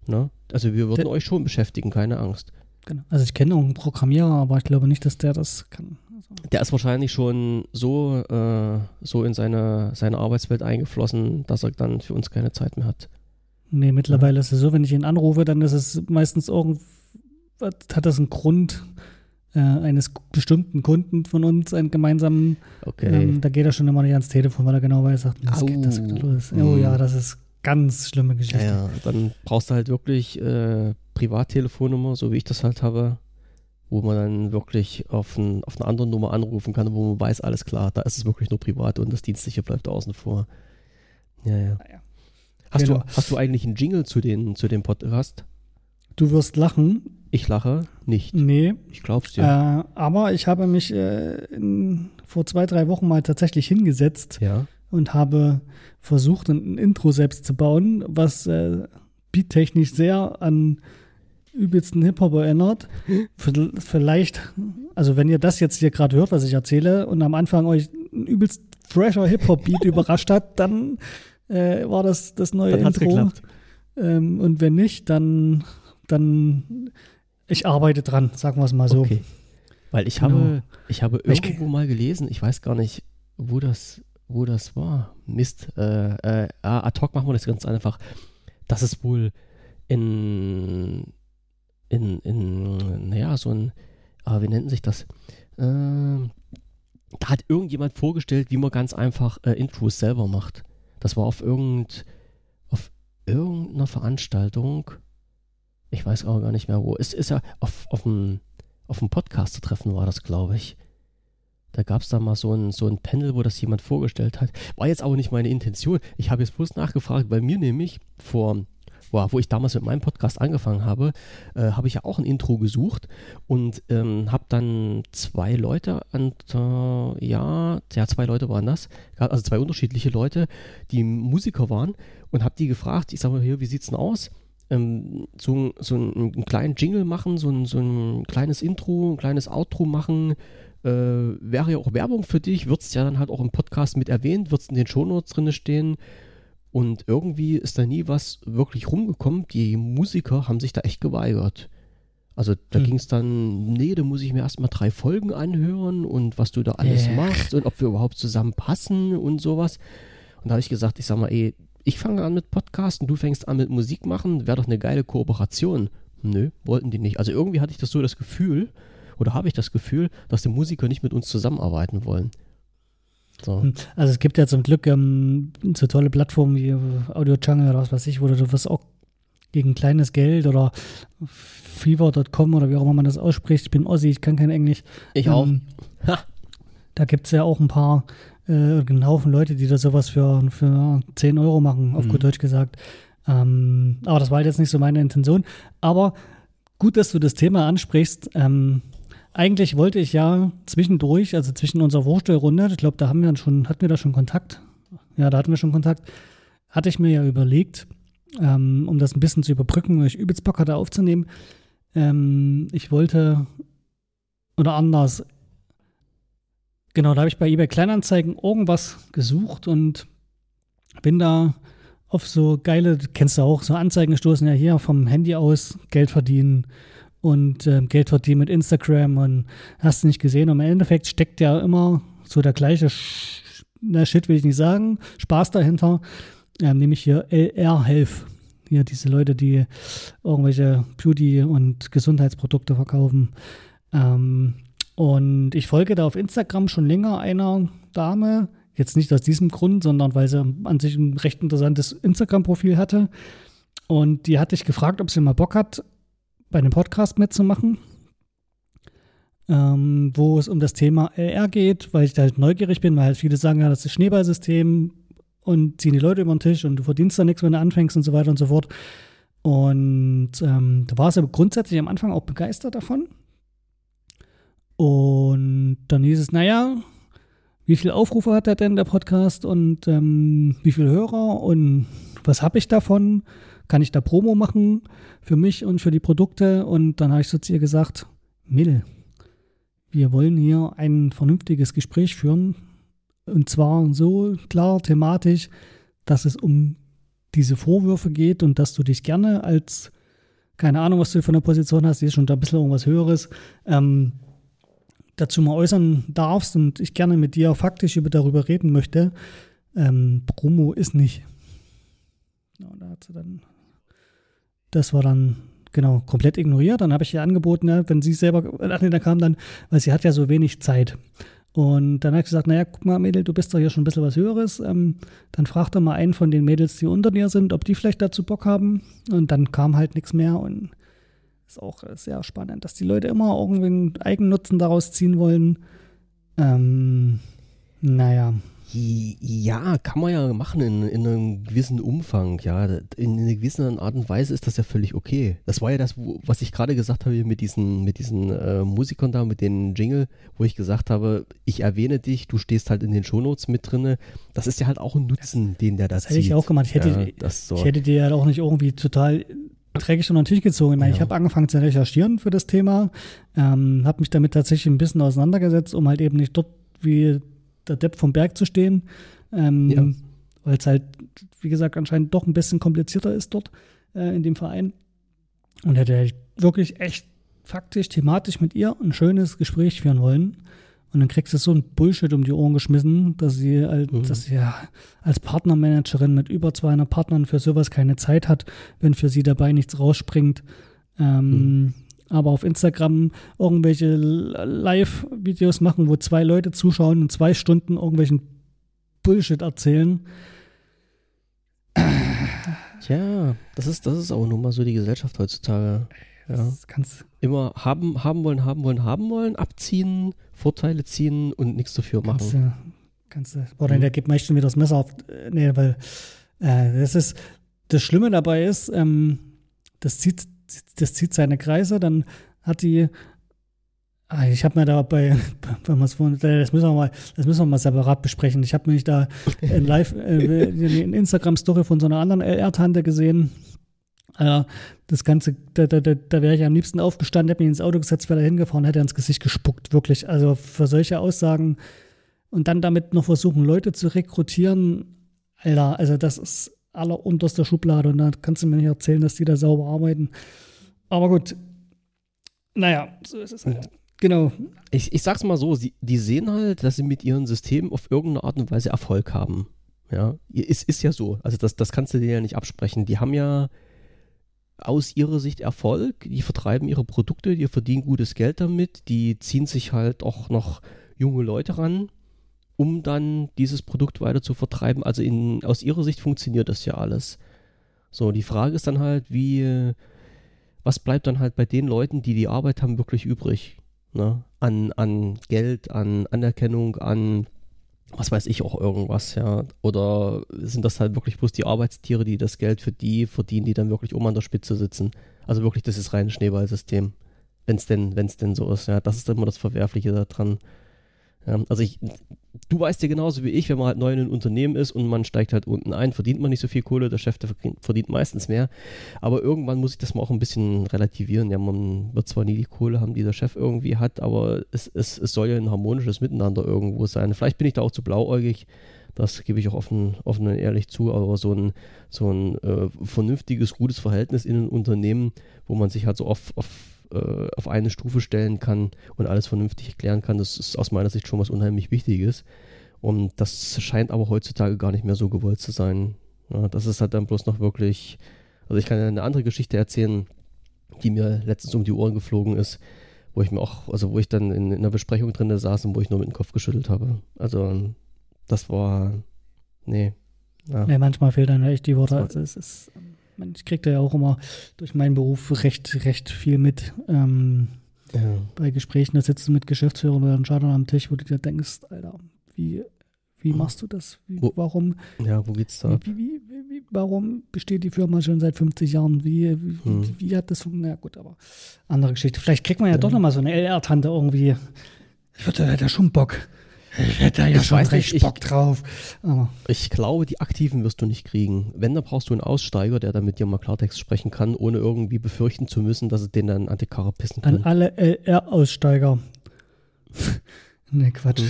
Na? Also wir würden De- euch schon beschäftigen, keine Angst. Genau. Also ich kenne auch einen Programmierer, aber ich glaube nicht, dass der das kann. Also der ist wahrscheinlich schon so, äh, so in seine, seine Arbeitswelt eingeflossen, dass er dann für uns keine Zeit mehr hat. Nee, mittlerweile ja. ist es so, wenn ich ihn anrufe, dann ist es meistens irgend, hat das einen Grund äh, eines bestimmten Kunden von uns, einen gemeinsamen. Okay. Ähm, da geht er schon immer nicht ans Telefon, weil er genau weiß, sagt, das geht, das geht los. Oh ja, das ist ganz schlimme Geschichte. Ja, ja. Dann brauchst du halt wirklich äh, Privattelefonnummer, so wie ich das halt habe, wo man dann wirklich auf, ein, auf eine andere Nummer anrufen kann, wo man weiß, alles klar, da ist es wirklich nur privat und das Dienstliche bleibt außen vor. Ja, ja. ja. Hast, genau. du, hast du eigentlich einen Jingle zu den, zu dem Podcast? Du wirst lachen. Ich lache nicht. Nee. Ich glaub's dir. Äh, aber ich habe mich äh, in, vor zwei, drei Wochen mal tatsächlich hingesetzt ja. und habe versucht, ein Intro selbst zu bauen, was äh, beattechnisch sehr an übelsten Hip-Hop erinnert. Vielleicht, also wenn ihr das jetzt hier gerade hört, was ich erzähle, und am Anfang euch ein übelst fresher Hip-Hop-Beat überrascht hat, dann äh, war das das neue dann Intro. Dann hat's geklappt. Ähm, und wenn nicht, dann, dann ich arbeite dran, sagen wir es mal so. Okay. Weil ich genau. habe, ich habe irgendwo ich, mal gelesen, ich weiß gar nicht, wo das, wo das war. Mist. Äh, äh, ad hoc machen wir das ganz einfach. dass es wohl in, in, in naja, so ein, äh, wie nennt sich das? Äh, da hat irgendjemand vorgestellt, wie man ganz einfach äh, Intros selber macht. Das war auf irgend, auf irgendeiner Veranstaltung, ich weiß auch gar nicht mehr wo, es ist ja auf, auf dem auf dem Podcast zu treffen war das, glaube ich. Da gab es da mal so ein, so ein Panel, wo das jemand vorgestellt hat. War jetzt aber nicht meine Intention. Ich habe jetzt bloß nachgefragt, bei mir nämlich vor, wow, wo ich damals mit meinem Podcast angefangen habe, äh, habe ich ja auch ein Intro gesucht und ähm, habe dann zwei Leute, und, äh, ja, ja, zwei Leute waren das, also zwei unterschiedliche Leute, die Musiker waren, und habe die gefragt, ich sage mal hier, wie sieht's denn aus? So, so einen kleinen Jingle machen, so ein, so ein kleines Intro, ein kleines Outro machen, äh, wäre ja auch Werbung für dich, wird es ja dann halt auch im Podcast mit erwähnt, wird es in den Shownotes drin stehen, und irgendwie ist da nie was wirklich rumgekommen, die Musiker haben sich da echt geweigert. Also da hm. ging es dann, nee, da muss ich mir erstmal drei Folgen anhören und was du da alles äh. machst und ob wir überhaupt zusammenpassen und sowas. Und da habe ich gesagt, ich sag mal, ey, ich fange an mit Podcasten, du fängst an mit Musik machen, wäre doch eine geile Kooperation. Nö, wollten die nicht. Also irgendwie hatte ich das so das Gefühl, oder habe ich das Gefühl, dass die Musiker nicht mit uns zusammenarbeiten wollen. So. Also es gibt ja zum Glück ähm, so tolle Plattformen wie Audio Jungle oder was weiß ich, wo du was auch gegen kleines Geld oder Fiverr Punkt com oder wie auch immer man das ausspricht. Ich bin Ossi, ich kann kein Englisch. Ich ähm, auch. Ha. Da gibt es ja auch ein paar einen Haufen Leute, die da sowas für, für zehn Euro machen, auf mhm. gut Deutsch gesagt. Ähm, aber das war jetzt nicht so meine Intention. Aber gut, dass du das Thema ansprichst. Ähm, eigentlich wollte ich ja zwischendurch, also zwischen unserer Vorstellrunde, ich glaube, da haben wir dann schon, hatten wir da schon Kontakt. Ja, da hatten wir schon Kontakt. Hatte ich mir ja überlegt, ähm, um das ein bisschen zu überbrücken, weil ich übelst Bock hatte aufzunehmen. Ähm, ich wollte, oder anders, Genau, da habe ich bei eBay Kleinanzeigen irgendwas gesucht und bin da auf so geile, kennst du auch, so Anzeigen gestoßen, ja hier vom Handy aus Geld verdienen und äh, Geld verdienen mit Instagram und hast du nicht gesehen. Und im Endeffekt steckt ja immer so der gleiche, Sch- na Shit will ich nicht sagen, Spaß dahinter, äh, nämlich hier L R Health. Hier diese Leute, die irgendwelche Beauty- und Gesundheitsprodukte verkaufen. Ähm, Und ich folge da auf Instagram schon länger einer Dame, jetzt nicht aus diesem Grund, sondern weil sie an sich ein recht interessantes Instagram-Profil hatte. Und die hatte ich gefragt, ob sie mal Bock hat, bei einem Podcast mitzumachen, ähm, wo es um das Thema L R geht, weil ich da halt neugierig bin, weil halt viele sagen, ja, das ist Schneeballsystem und ziehen die Leute über den Tisch und du verdienst da nichts, wenn du anfängst und so weiter und so fort. Und ähm, da war sie grundsätzlich am Anfang auch begeistert davon. Und dann hieß es, naja, wie viele Aufrufe hat er denn, der Podcast, und ähm, wie viele Hörer und was habe ich davon? Kann ich da Promo machen für mich und für die Produkte? Und dann habe ich so zu ihr gesagt, Mädel, wir wollen hier ein vernünftiges Gespräch führen, und zwar so klar thematisch, dass es um diese Vorwürfe geht und dass du dich gerne als, keine Ahnung, was du für eine Position hast, die ist schon da ein bisschen irgendwas Höheres, ähm, dazu mal äußern darfst und ich gerne mit dir faktisch über darüber reden möchte. Ähm, Promo ist nicht. Ja, da hat sie dann, das war dann genau komplett ignoriert. Dann habe ich ihr angeboten, ja, wenn sie selber, ach nee, da kam dann, weil sie hat ja so wenig Zeit. Und dann habe ich gesagt, naja, guck mal, Mädel, du bist doch hier schon ein bisschen was Höheres. Ähm, dann frag doch mal einen von den Mädels, die unter dir sind, ob die vielleicht dazu Bock haben. Und dann kam halt nichts mehr. Und ist auch sehr spannend, dass die Leute immer irgendwie einen Eigennutzen daraus ziehen wollen. Ähm, naja. Ja, kann man ja machen in, in einem gewissen Umfang. Ja, in einer gewissen Art und Weise ist das ja völlig okay. Das war ja das, was ich gerade gesagt habe mit diesen, mit diesen äh, Musikern da, mit den Jingle, wo ich gesagt habe, ich erwähne dich, du stehst halt in den Shownotes mit drin. Das ist ja halt auch ein Nutzen, den der da das zieht. Das hätte ich auch gemacht. Ich hätte, ja, das so. ich hätte dir halt auch nicht irgendwie total träge ich schon natürlich gezogen. Ich meine, ja. ich habe angefangen zu recherchieren für das Thema, ähm, habe mich damit tatsächlich ein bisschen auseinandergesetzt, um halt eben nicht dort wie der Depp vom Berg zu stehen, ähm, ja. weil es halt, wie gesagt, anscheinend doch ein bisschen komplizierter ist dort äh, in dem Verein. Und hätte halt wirklich echt faktisch, thematisch mit ihr ein schönes Gespräch führen wollen. Und dann kriegst du so ein Bullshit um die Ohren geschmissen, dass sie, als, mhm. dass sie ja als Partnermanagerin mit über zweihundert Partnern für sowas keine Zeit hat, wenn für sie dabei nichts rausspringt. Ähm, mhm. Aber auf Instagram irgendwelche Live-Videos machen, wo zwei Leute zuschauen und zwei Stunden irgendwelchen Bullshit erzählen. Ja, das ist, das ist auch nun mal so die Gesellschaft heutzutage. Ja. Das kannst Immer haben, haben wollen, haben wollen, haben wollen, abziehen, Vorteile ziehen und nichts dafür machen. Kannst du, kannst du. Boah, mhm. der gibt meistens wieder das Messer auf. Nee, weil äh, das ist, das Schlimme dabei ist, ähm, das zieht, das zieht seine Kreise, dann hat die, ah, ich habe mir da bei, wenn man es vorhin, das müssen wir mal, das müssen wir mal separat besprechen. Ich habe mich da in live, äh, in Instagram-Story von so einer anderen L R-Tante gesehen. Also das Ganze, da, da, da wäre ich am liebsten aufgestanden, hätte mich ins Auto gesetzt, wäre da hingefahren, hätte er ins Gesicht gespuckt, wirklich. Also für solche Aussagen und dann damit noch versuchen, Leute zu rekrutieren, Alter, also das ist allerunterster Schublade und da kannst du mir nicht erzählen, dass die da sauber arbeiten. Aber gut, naja, so ist es halt. Genau. Ich, ich sag's mal so, die, die sehen halt, dass sie mit ihren Systemen auf irgendeine Art und Weise Erfolg haben. Ja, es ist ja so, also das, das kannst du denen ja nicht absprechen. Die haben ja aus ihrer Sicht Erfolg, die vertreiben ihre Produkte, die verdienen gutes Geld damit, die ziehen sich halt auch noch junge Leute ran, um dann dieses Produkt weiter zu vertreiben. Also in, aus ihrer Sicht funktioniert das ja alles. So, die Frage ist dann halt, wie, was bleibt dann halt bei den Leuten, die die Arbeit haben, wirklich übrig? Ne? An, an Geld, an Anerkennung, an was weiß ich auch irgendwas, ja. Oder sind das halt wirklich bloß die Arbeitstiere, die das Geld für die verdienen, die dann wirklich oben an der Spitze sitzen? Also wirklich, das ist rein ein Schneeballsystem, wenn es denn, wenn es denn so ist, ja. Das ist immer das Verwerfliche daran. Ja, also ich, du weißt ja genauso wie ich, wenn man halt neu in ein Unternehmen ist und man steigt halt unten ein, verdient man nicht so viel Kohle, der Chef der verdient meistens mehr, aber irgendwann muss ich das mal auch ein bisschen relativieren, ja, man wird zwar nie die Kohle haben, die der Chef irgendwie hat, aber es, es, es soll ja ein harmonisches Miteinander irgendwo sein, vielleicht bin ich da auch zu blauäugig, das gebe ich auch offen, offen und ehrlich zu, aber so ein, so ein äh, vernünftiges, gutes Verhältnis in einem Unternehmen, wo man sich halt so auf, auf auf eine Stufe stellen kann und alles vernünftig erklären kann, das ist aus meiner Sicht schon was unheimlich Wichtiges. Und das scheint aber heutzutage gar nicht mehr so gewollt zu sein. Ja, das ist halt dann bloß noch wirklich, also ich kann ja eine andere Geschichte erzählen, die mir letztens um die Ohren geflogen ist, wo ich mir auch, also wo ich dann in, in einer Besprechung drin saß und wo ich nur mit dem Kopf geschüttelt habe. Also das war, nee. Ja. Nee, manchmal fehlt dann echt die Worte. Also es ist... Ich kriege da ja auch immer durch meinen Beruf recht, recht viel mit. Ähm, ja. Bei Gesprächen, da sitzt du mit Geschäftsführern oder Entscheidern am Tisch, wo du dir denkst, Alter, wie, wie machst du das? Wie, wo, warum? Ja, wo geht's da? Wie, wie, wie, wie, warum besteht die Firma schon seit fünfzig Jahren? Wie, wie, hm. wie, wie hat das funktioniert? Na gut, aber andere Geschichte. Vielleicht kriegt man ja, ja. doch nochmal so eine L R-Tante irgendwie. Ich würde da ja schon Bock. Ich hätte ja ich schon recht nicht, Bock ich, drauf. Aber. Ich glaube, die Aktiven wirst du nicht kriegen. Wenn, dann brauchst du einen Aussteiger, der dann mit dir mal Klartext sprechen kann, ohne irgendwie befürchten zu müssen, dass es den dann an die Karre pissen kann. An alle L R-Aussteiger. Nee, Quatsch. Mhm.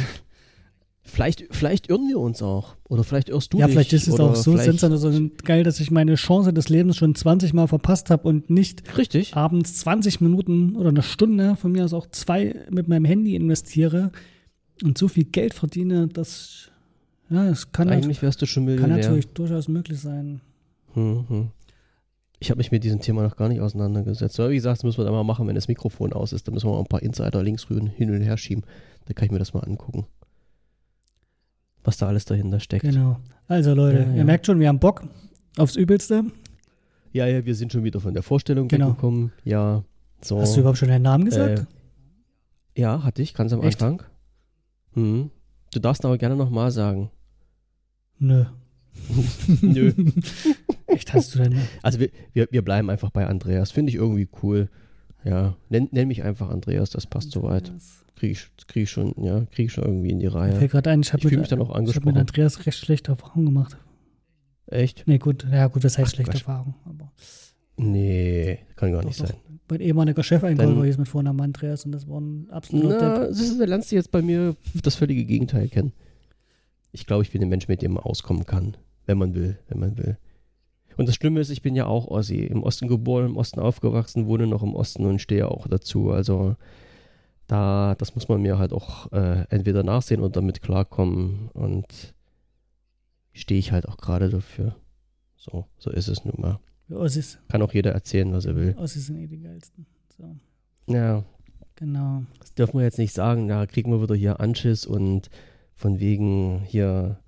Vielleicht, vielleicht irren wir uns auch. Oder vielleicht irrst du dich. Ja, vielleicht ist es auch so, vielleicht so geil, dass ich meine Chance des Lebens schon zwanzig Mal verpasst habe und nicht Richtig. abends zwanzig Minuten oder eine Stunde, von mir aus auch zwei, mit meinem Handy investiere, und so viel Geld verdiene, das, ja, das kann, eigentlich wärst du schon Millionär. Kann natürlich durchaus möglich sein. Hm, hm. Ich habe mich mit diesem Thema noch gar nicht auseinandergesetzt. Aber wie gesagt, das müssen wir dann mal machen, wenn das Mikrofon aus ist. Dann müssen wir mal ein paar Insider-Links hin und her schieben. Dann kann ich mir das mal angucken, was da alles dahinter steckt. Genau. Also Leute, ja, ihr ja. merkt schon, wir haben Bock aufs Übelste. Ja, ja, wir sind schon wieder von der Vorstellung genau. weggekommen. Ja, so. Hast du überhaupt schon deinen Namen gesagt? Äh, ja, hatte ich, ganz am Echt? Anfang. Hm. Du darfst aber gerne nochmal sagen. Nö. Nö. Echt, hast du denn? Also wir, wir, wir bleiben einfach bei Andreas. Finde ich irgendwie cool. Ja, nenn, nenn mich einfach Andreas, das passt soweit. Kriege ich, krieg ich schon, ja, kriege ich schon irgendwie in die Reihe. Fällt gerade ein, ich habe mit, hab mit Andreas recht schlechte Erfahrungen gemacht. Echt? Nee, gut, ja gut, das heißt Ach, schlechte Quatsch. Erfahrungen. Aber nee, kann gar doch, nicht doch. sein. Mein ehemaliger Chefeinkäufer hieß mit Vornamen Andreas und das war ein absoluter Na, Depp. Siehst du, der lernst du jetzt bei mir das völlige Gegenteil kennen. Ich glaube, ich bin ein Mensch, mit dem man auskommen kann, wenn man will, wenn man will. Und das Schlimme ist, ich bin ja auch Ossi, im Osten geboren, im Osten aufgewachsen, wohne noch im Osten und stehe auch dazu. Also da, das muss man mir halt auch äh, entweder nachsehen oder damit klarkommen, und stehe ich halt auch gerade dafür. So, so ist es nun mal. Ja, es ist. Kann auch jeder erzählen, was er will. Ja, sie sind eh die geilsten. So. Ja. Genau. Das dürfen wir jetzt nicht sagen, da kriegen wir wieder hier Anschiss und von wegen hier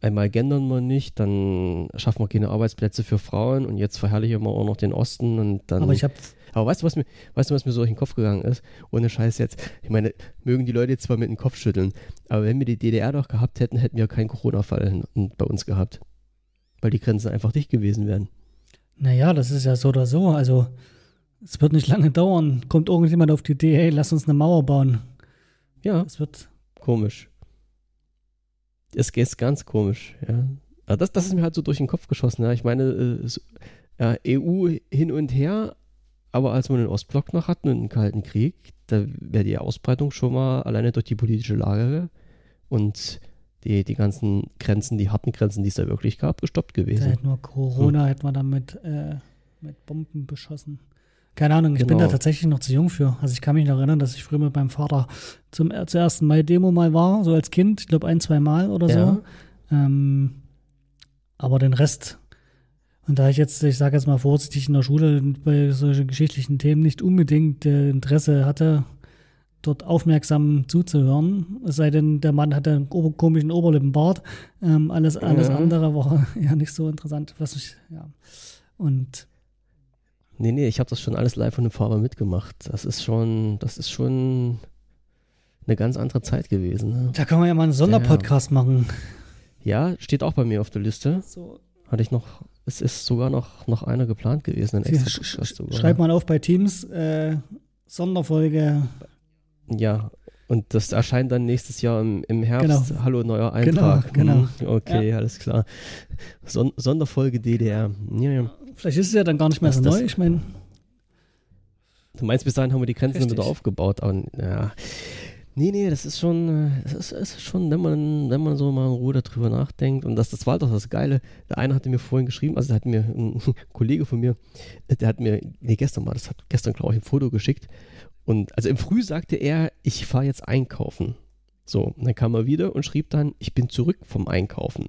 einmal gendern wir nicht, dann schaffen wir keine Arbeitsplätze für Frauen und jetzt verherrlichen wir auch noch den Osten und dann. Aber ich hab. Aber weißt du, was mir, weißt du, was mir so durch den Kopf gegangen ist? Ohne Scheiß jetzt. Ich meine, mögen die Leute zwar mit dem Kopf schütteln, aber wenn wir die D D R doch gehabt hätten, hätten wir keinen Corona-Fall bei uns gehabt. Weil die Grenzen einfach dicht gewesen wären. Naja, das ist ja so oder so. Also, es wird nicht lange dauern. Kommt irgendjemand auf die Idee, hey, lass uns eine Mauer bauen. Ja. Es wird komisch. Es geht ganz komisch, ja. Aber das, das ist mir halt so durch den Kopf geschossen. Ja. Ich meine, äh, E U hin und her, aber als wir den Ostblock noch hatten und einen Kalten Krieg, da wäre die Ausbreitung schon mal alleine durch die politische Lage und die, die ganzen Grenzen, die harten Grenzen, die es da wirklich gab, gestoppt gewesen. Da hätte nur Corona, hm. hätte man dann mit, äh, mit Bomben beschossen. Keine Ahnung, ich genau. bin da tatsächlich noch zu jung für. Also ich kann mich noch erinnern, dass ich früher mit meinem Vater zum, zur ersten Mai-Demo mal war, so als Kind, ich glaube ein, zwei Mal oder ja. so. Ähm, aber den Rest, und da ich jetzt, ich sage jetzt mal vorsichtig, in der Schule bei solchen geschichtlichen Themen nicht unbedingt äh, Interesse hatte, dort aufmerksam zuzuhören, es sei denn, der Mann hatte einen ober- komischen Oberlippenbart. Ähm, alles alles ja. andere war ja nicht so interessant. Was ich, ja. Und Nee, nee, ich habe das schon alles live von dem Fahrer mitgemacht. Das ist schon, das ist schon eine ganz andere Zeit gewesen. Ne? Da können wir ja mal einen Sonderpodcast ja. machen. Ja, steht auch bei mir auf der Liste. So. Hatte ich noch, es ist sogar noch, noch einer geplant gewesen. Ein extra sch- Podcast sogar. Schreibt mal auf bei Teams, äh, Sonderfolge. Ja, und das erscheint dann nächstes Jahr im, im Herbst. Genau. Hallo, neuer Eintrag. Genau, genau. Okay, ja. alles klar. Son- Sonderfolge D D R. Ja, ja. Vielleicht ist es ja dann gar nicht mehr so neu, ich meine. Du meinst, bis dahin haben wir die Grenzen richtig. Wieder aufgebaut. Aber, ja. Nee, nee, das ist schon, das ist, ist schon, wenn man, wenn man so mal in Ruhe darüber nachdenkt. Und das, das war doch das Geile. Der eine hatte mir vorhin geschrieben, also der hat mir, ein Kollege von mir, der hat mir, nee, gestern mal, das hat gestern, glaube ich, ein Foto geschickt. Und also im Früh sagte er, ich fahre jetzt einkaufen. So, und dann kam er wieder und schrieb dann, ich bin zurück vom Einkaufen.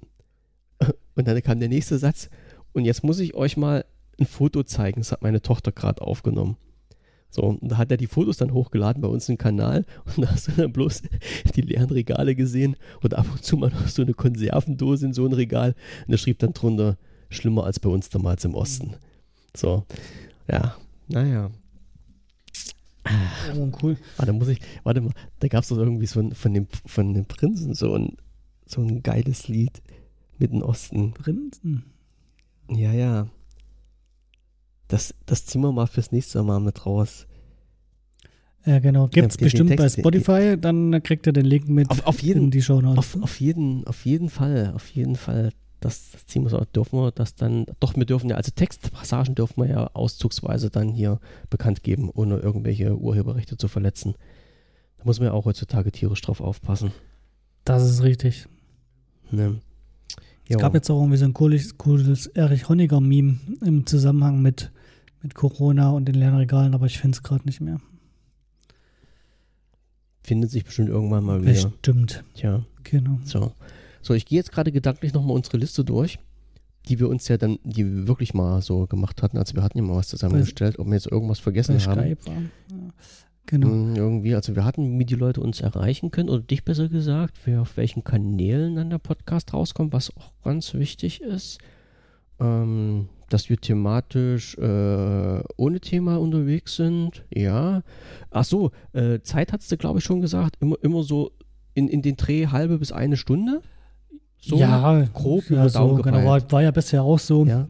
Und dann kam der nächste Satz, und jetzt muss ich euch mal ein Foto zeigen. Das hat meine Tochter gerade aufgenommen. So, und da hat er die Fotos dann hochgeladen bei uns im Kanal. Und da hast du dann bloß die leeren Regale gesehen. Und ab und zu mal noch so eine Konservendose in so ein Regal. Und er schrieb dann drunter, schlimmer als bei uns damals im Osten. So, ja, naja. Oh, cool. Warte, muss ich, warte mal, da gab es doch irgendwie so ein, von, dem, von dem Prinzen so ein, so ein geiles Lied mit dem Osten. Prinzen? Ja, ja. Das, das ziehen wir mal fürs nächste Mal mit raus. Ja, genau. Gibt's ja, bestimmt Text, bei Spotify, den, dann kriegt ihr den Link mit auf, auf jeden, in die Shownotes. Auf, auf, jeden, auf jeden Fall, auf jeden Fall. Das, das ziehen wir so, dürfen wir das dann, doch, wir dürfen ja, also Textpassagen dürfen wir ja auszugsweise dann hier bekannt geben, ohne irgendwelche Urheberrechte zu verletzen. Da muss man ja auch heutzutage tierisch drauf aufpassen. Das ist richtig. Ne. Es gab jetzt auch irgendwie so ein cooles, cooles Erich Honecker-Meme im Zusammenhang mit, mit Corona und den leeren Regalen, aber ich finde es gerade nicht mehr. Findet sich bestimmt irgendwann mal wieder. Bestimmt. Ja. Genau. So, so ich gehe jetzt gerade gedanklich nochmal unsere Liste durch, die wir uns ja dann, die wir wirklich mal so gemacht hatten. Also wir hatten ja mal was zusammengestellt, ob wir jetzt irgendwas vergessen haben. Skype war. Ja. Genau. Mhm, irgendwie, also wir hatten, wie die Leute uns erreichen können, oder dich besser gesagt, für auf welchen Kanälen dann der Podcast rauskommt, was auch ganz wichtig ist, ähm, dass wir thematisch äh, ohne Thema unterwegs sind, ja. Ach so, äh, Zeit hattest du, glaube ich, schon gesagt, immer, immer so in, in den Dreh halbe bis eine Stunde, so ja, grob ja, über so, Daumen genau, war, war ja bisher auch so. Ja.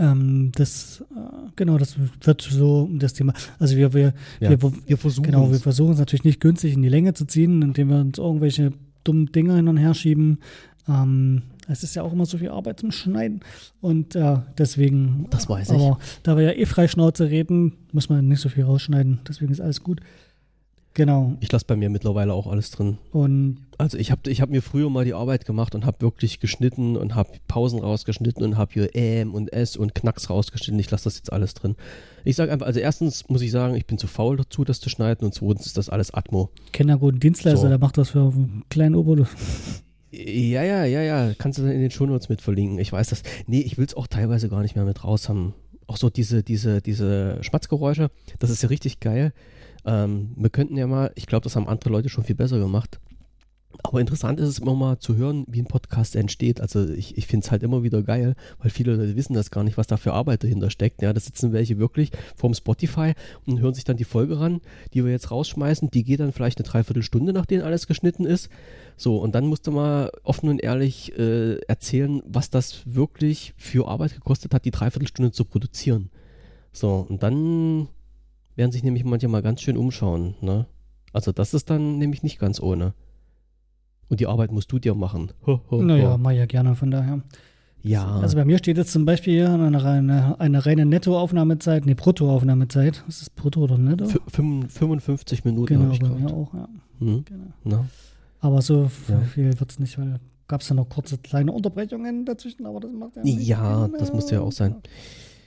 Ähm, das, äh, genau, das wird so das Thema. Also wir, wir, ja, wir, wir versuchen genau, wir versuchen es natürlich nicht günstig in die Länge zu ziehen, indem wir uns irgendwelche dummen Dinger hin und her schieben. Ähm, es ist ja auch immer so viel Arbeit zum Schneiden und äh, deswegen. Das weiß ich. Aber da wir ja eh frei Schnauze reden, muss man nicht so viel rausschneiden. Deswegen ist alles gut. Genau. Ich lasse bei mir mittlerweile auch alles drin. Und also ich habe ich hab mir früher mal die Arbeit gemacht und habe wirklich geschnitten und habe Pausen rausgeschnitten und habe hier Ähm und S und Knacks rausgeschnitten. Ich lasse das jetzt alles drin. Ich sage einfach, also erstens muss ich sagen, ich bin zu faul dazu, das zu schneiden, und zweitens ist das alles Atmo. Ich kenne da guten Dienstleister, so. Der macht das für einen kleinen Obolus. Ja, ja, ja, ja. Kannst du dann in den Shownotes mit verlinken. Ich weiß das. Nee, ich will es auch teilweise gar nicht mehr mit raus haben. Auch so diese, diese, diese Schmatzgeräusche, das ist ja richtig geil. Ähm, wir könnten ja mal, ich glaube, das haben andere Leute schon viel besser gemacht, aber interessant ist es immer mal zu hören, wie ein Podcast entsteht. Also ich, ich finde es halt immer wieder geil, weil viele Leute wissen das gar nicht, was da für Arbeit dahinter steckt. Ja, da sitzen welche wirklich vorm Spotify und hören sich dann die Folge ran, die wir jetzt rausschmeißen. Die geht dann vielleicht eine Dreiviertelstunde, nachdem alles geschnitten ist. So, und dann musst du mal offen und ehrlich äh, erzählen, was das wirklich für Arbeit gekostet hat, die Dreiviertelstunde zu produzieren. So, und dann werden sich nämlich manchmal ganz schön umschauen, ne? Also das ist dann nämlich nicht ganz ohne. Und die Arbeit musst du dir machen. Ho, ho, ho. Naja, mach ja gerne, von daher. Ja. Also bei mir steht jetzt zum Beispiel eine, eine, eine reine Nettoaufnahmezeit, ne, Bruttoaufnahmezeit. Ist das Brutto oder Netto? F- fünfundfünfzig Minuten habe ich gehabt. Genau, bei mir auch, ja. Hm? Genau. Na? Aber so ja. viel wird es nicht, weil gab es ja noch kurze kleine Unterbrechungen dazwischen, aber das macht ja nicht. Ja, das musste ja auch sein.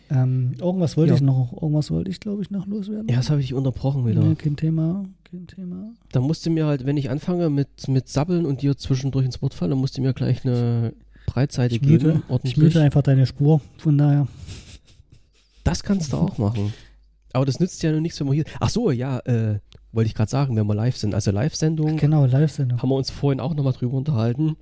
Ähm, irgendwas wollte ja. ich noch, irgendwas wollte ich, glaube ich, noch loswerden. Ja, das habe ich unterbrochen wieder. Nee, kein Thema, kein Thema. Da musste mir halt, wenn ich anfange mit, mit Sabbeln und dir zwischendurch ins Wort fallen, dann musste mir gleich eine Breitseite ich geben. Müde, ordentlich. Ich müde einfach deine Spur, von daher. Das kannst du auch machen. Aber das nützt ja nur nichts, wenn wir hier. Ach so, ja, äh, wollte ich gerade sagen, wenn wir live sind. Also Live-Sendung. Genau, Live-Sendung. Haben wir uns vorhin auch nochmal drüber unterhalten.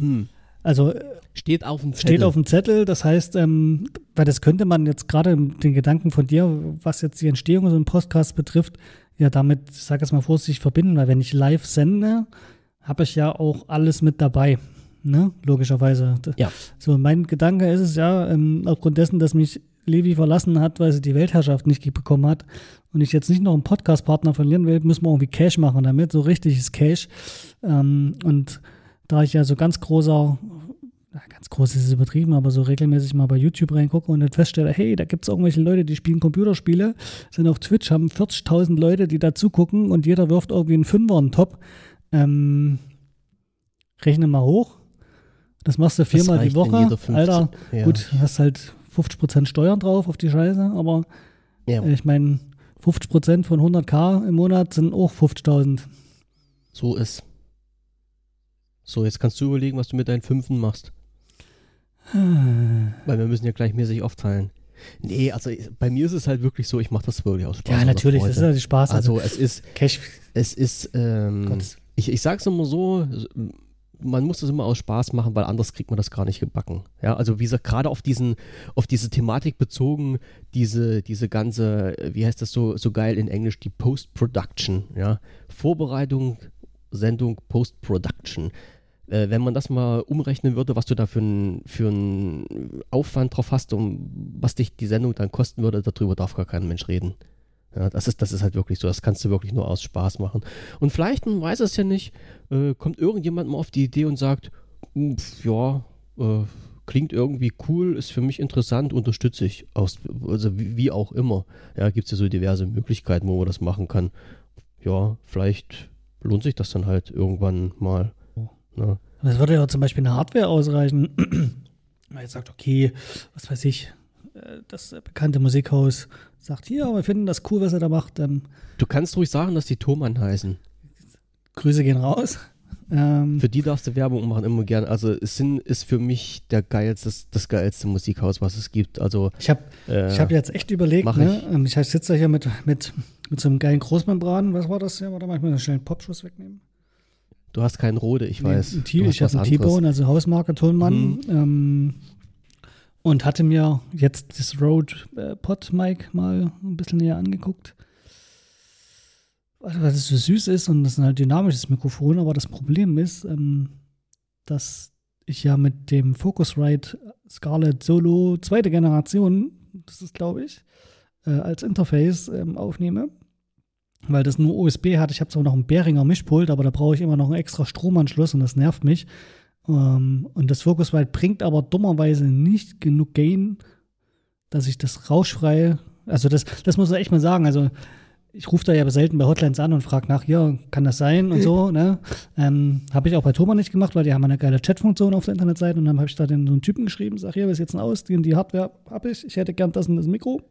Hm. Also steht auf dem Zettel. Steht auf dem Zettel, das heißt, ähm, weil das könnte man jetzt gerade den Gedanken von dir, was jetzt die Entstehung so einem Podcast betrifft, ja damit, ich sage jetzt mal vorsichtig, verbinden, weil wenn ich live sende, habe ich ja auch alles mit dabei, ne, logischerweise. Ja. So, mein Gedanke ist es ja, ähm, aufgrund dessen, dass mich Levi verlassen hat, weil sie die Weltherrschaft nicht bekommen hat und ich jetzt nicht noch einen Podcast-Partner verlieren will, müssen wir irgendwie Cash machen damit, so richtiges Cash. Ähm, und da ich ja so ganz großer, ganz groß ist es übertrieben, aber so regelmäßig mal bei YouTube reingucke und dann feststelle, hey, da gibt es irgendwelche Leute, die spielen Computerspiele, sind auf Twitch, haben vierzigtausend Leute, die da zugucken und jeder wirft irgendwie einen Fünfer in den Top. Ähm, rechne mal hoch. Das machst du viermal die Woche. Alter, ja. Gut, hast halt fünfzig Prozent Steuern drauf auf die Scheiße, aber ja. äh, ich meine, fünfzig Prozent von hunderttausend im Monat sind auch fünfzigtausend. So ist. So, jetzt kannst du überlegen, was du mit deinen Fünfen machst. Weil wir müssen ja gleichmäßig aufteilen. Nee, also bei mir ist es halt wirklich so, ich mache das wirklich aus Spaß. Ja, natürlich, das ist ja die Spaß. Also, also es ist, Cash. es ist, ähm, ich, ich sag's immer so, man muss das immer aus Spaß machen, weil anders kriegt man das gar nicht gebacken. Ja, also wie gesagt, gerade auf diesen, auf diese Thematik bezogen, diese, diese ganze, wie heißt das so, so geil in Englisch, die Post-Production, ja, Vorbereitung, Sendung, Post-Production. Äh, wenn man das mal umrechnen würde, was du da für einen Aufwand drauf hast und was dich die Sendung dann kosten würde, darüber darf gar kein Mensch reden. Ja, das ist, das ist halt wirklich so. Das kannst du wirklich nur aus Spaß machen. Und vielleicht, man weiß es ja nicht, äh, kommt irgendjemand mal auf die Idee und sagt, ja, äh, klingt irgendwie cool, ist für mich interessant, unterstütze ich. Aus, also wie, wie auch immer. Ja, gibt es ja so diverse Möglichkeiten, wo man das machen kann. Ja, vielleicht lohnt sich das dann halt irgendwann mal. Ne? Das würde ja zum Beispiel eine Hardware ausreichen. Wenn man jetzt sagt, okay, was weiß ich, das bekannte Musikhaus sagt, hier, wir finden das cool, was er da macht. Du kannst ruhig sagen, dass die Thomann heißen. Grüße gehen raus. Ähm, für die darfst du Werbung machen, immer gern. Also Sinn ist für mich der geilste, das geilste Musikhaus, was es gibt. Also ich habe äh, ich hab jetzt echt überlegt, ich. Ne? Ich sitze hier mit, mit, mit so einem geilen Großmembran. Was war das hier? Warte mal, ich muss einen schnellen Popschuss wegnehmen. Du hast keinen Rode, ich nee, weiß. Ein T- ich habe einen T-Bone, also Hausmarke Thomann. Mhm. Ähm, und hatte mir jetzt das Rode äh, Pod-Mic mal ein bisschen näher angeguckt. Weil es so süß ist und das ist ein dynamisches Mikrofon, aber das Problem ist, ähm, dass ich ja mit dem Focusrite Scarlett Solo zweite Generation, das ist glaube ich, äh, als Interface ähm, aufnehme, weil das nur U S B hat. Ich habe zwar noch einen Behringer Mischpult, aber da brauche ich immer noch einen extra Stromanschluss und das nervt mich. Ähm, und das Focusrite bringt aber dummerweise nicht genug Gain, dass ich das rauschfrei, also das, das muss ich echt mal sagen, also ich rufe da ja selten bei Hotlines an und frage nach, ja, kann das sein und so, ne? Ähm, habe ich auch bei Thomann nicht gemacht, weil die haben eine geile Chatfunktion auf der Internetseite und dann habe ich da den so einen Typen geschrieben, sag, hier, was ist jetzt denn aus? Die, die Hardware habe ich, ich hätte gern das und das Mikro.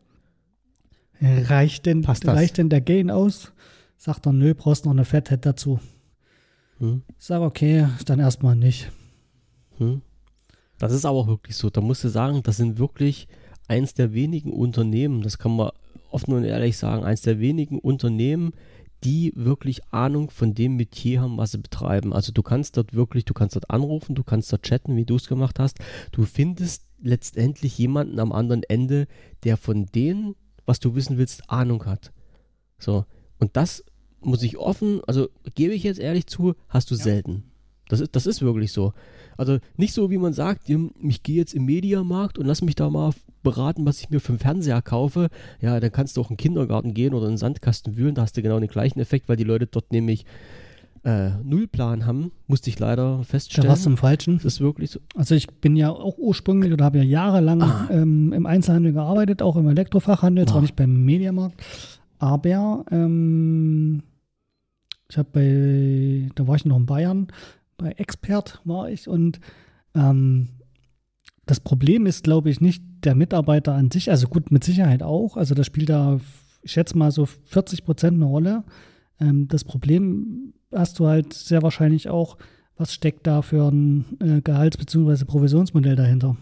Reicht denn, reicht denn der Gain aus? Sagt dann, nö, brauchst noch eine Fathead dazu. Hm. Sag, okay, dann erstmal nicht. Hm. Das ist aber auch wirklich so. Da musst du sagen, das sind wirklich eins der wenigen Unternehmen, das kann man offen und ehrlich sagen, eins der wenigen Unternehmen, die wirklich Ahnung von dem Metier haben, was sie betreiben. Also du kannst dort wirklich, du kannst dort anrufen, du kannst dort chatten, wie du es gemacht hast. Du findest letztendlich jemanden am anderen Ende, der von denen, was du wissen willst, Ahnung hat. So. Und das muss ich offen, also gebe ich jetzt ehrlich zu, hast du ja. selten. Das ist, das ist wirklich so. Also nicht so, wie man sagt, ich gehe jetzt im Mediamarkt und lass mich da mal beraten, was ich mir für einen Fernseher kaufe. Ja, dann kannst du auch in den Kindergarten gehen oder in den Sandkasten wühlen, da hast du genau den gleichen Effekt, weil die Leute dort nämlich äh, Nullplan haben, musste ich leider feststellen. Da warst du im Falschen. Das ist wirklich so. Also ich bin ja auch ursprünglich oder habe ja jahrelang ah. ähm, im Einzelhandel gearbeitet, auch im Elektrofachhandel, zwar ah. nicht beim Mediamarkt, aber ähm, ich habe bei, da war ich noch in Bayern, bei Expert war ich und ähm, das Problem ist, glaube ich, nicht der Mitarbeiter an sich, also gut, mit Sicherheit auch, also das spielt da, ich schätze mal so vierzig Prozent eine Rolle. Ähm, das Problem hast du halt sehr wahrscheinlich auch, was steckt da für ein äh, Gehalts- bzw. Provisionsmodell dahinter.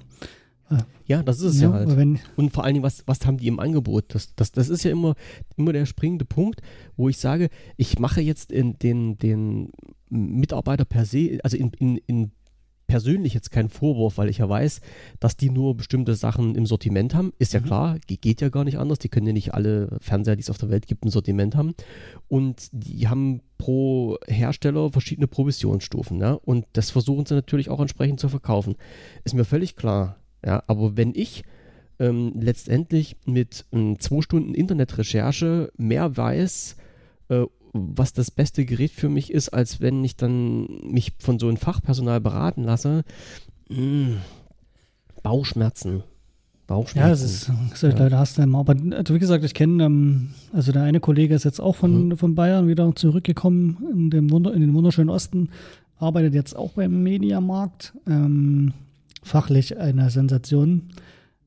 Ja, das ist es ja, ja halt. Wenn und vor allen Dingen, was, was haben die im Angebot? Das, das, das ist ja immer, immer der springende Punkt, wo ich sage, ich mache jetzt in den, den Mitarbeiter per se, also in, in, in persönlich jetzt keinen Vorwurf, weil ich ja weiß, dass die nur bestimmte Sachen im Sortiment haben. Ist ja mhm. klar, geht ja gar nicht anders. Die können ja nicht alle Fernseher, die es auf der Welt gibt, ein Sortiment haben. Und die haben pro Hersteller verschiedene Provisionsstufen. Ne? Und das versuchen sie natürlich auch entsprechend zu verkaufen. Ist mir völlig klar. Ja, aber wenn ich ähm, letztendlich mit ähm, zwei Stunden Internetrecherche mehr weiß, äh, was das beste Gerät für mich ist, als wenn ich dann mich von so einem Fachpersonal beraten lasse, mh, Bauchschmerzen. Bauchschmerzen. Ja, das ist, das ist ja. leider hast du immer. Aber also wie gesagt, ich kenne, ähm, also der eine Kollege ist jetzt auch von, mhm. von Bayern wieder zurückgekommen in, dem Wunder, in den wunderschönen Osten, arbeitet jetzt auch beim Mediamarkt. Ähm, Fachlich eine Sensation.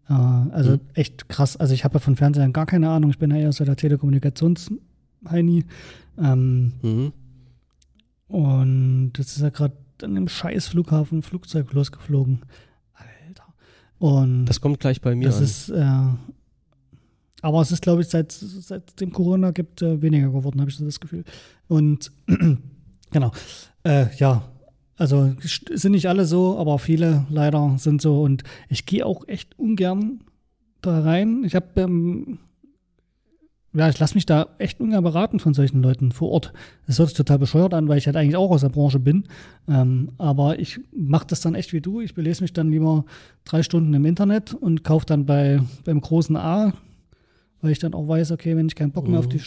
Äh, also mhm. echt krass. Also ich habe ja von Fernsehern gar keine Ahnung. Ich bin ja eher so der Telekommunikations-Heini. Ähm, mhm. Und jetzt ist er gerade an einem scheiß Flughafen Flugzeug losgeflogen. Alter. Und das kommt gleich bei mir das an. Ist, äh, aber es ist, glaube ich, seit seit dem Corona gibt äh, weniger geworden, habe ich so das Gefühl. Und genau. Äh, ja. Also sind nicht alle so, aber viele leider sind so und ich gehe auch echt ungern da rein. Ich habe, ähm, ja, ich lasse mich da echt ungern beraten von solchen Leuten vor Ort. Das hört sich total bescheuert an, weil ich halt eigentlich auch aus der Branche bin, ähm, aber ich mache das dann echt wie du. Ich belese mich dann lieber drei Stunden im Internet und kaufe dann bei beim großen A, weil ich dann auch weiß, okay, wenn ich keinen Bock mehr auf die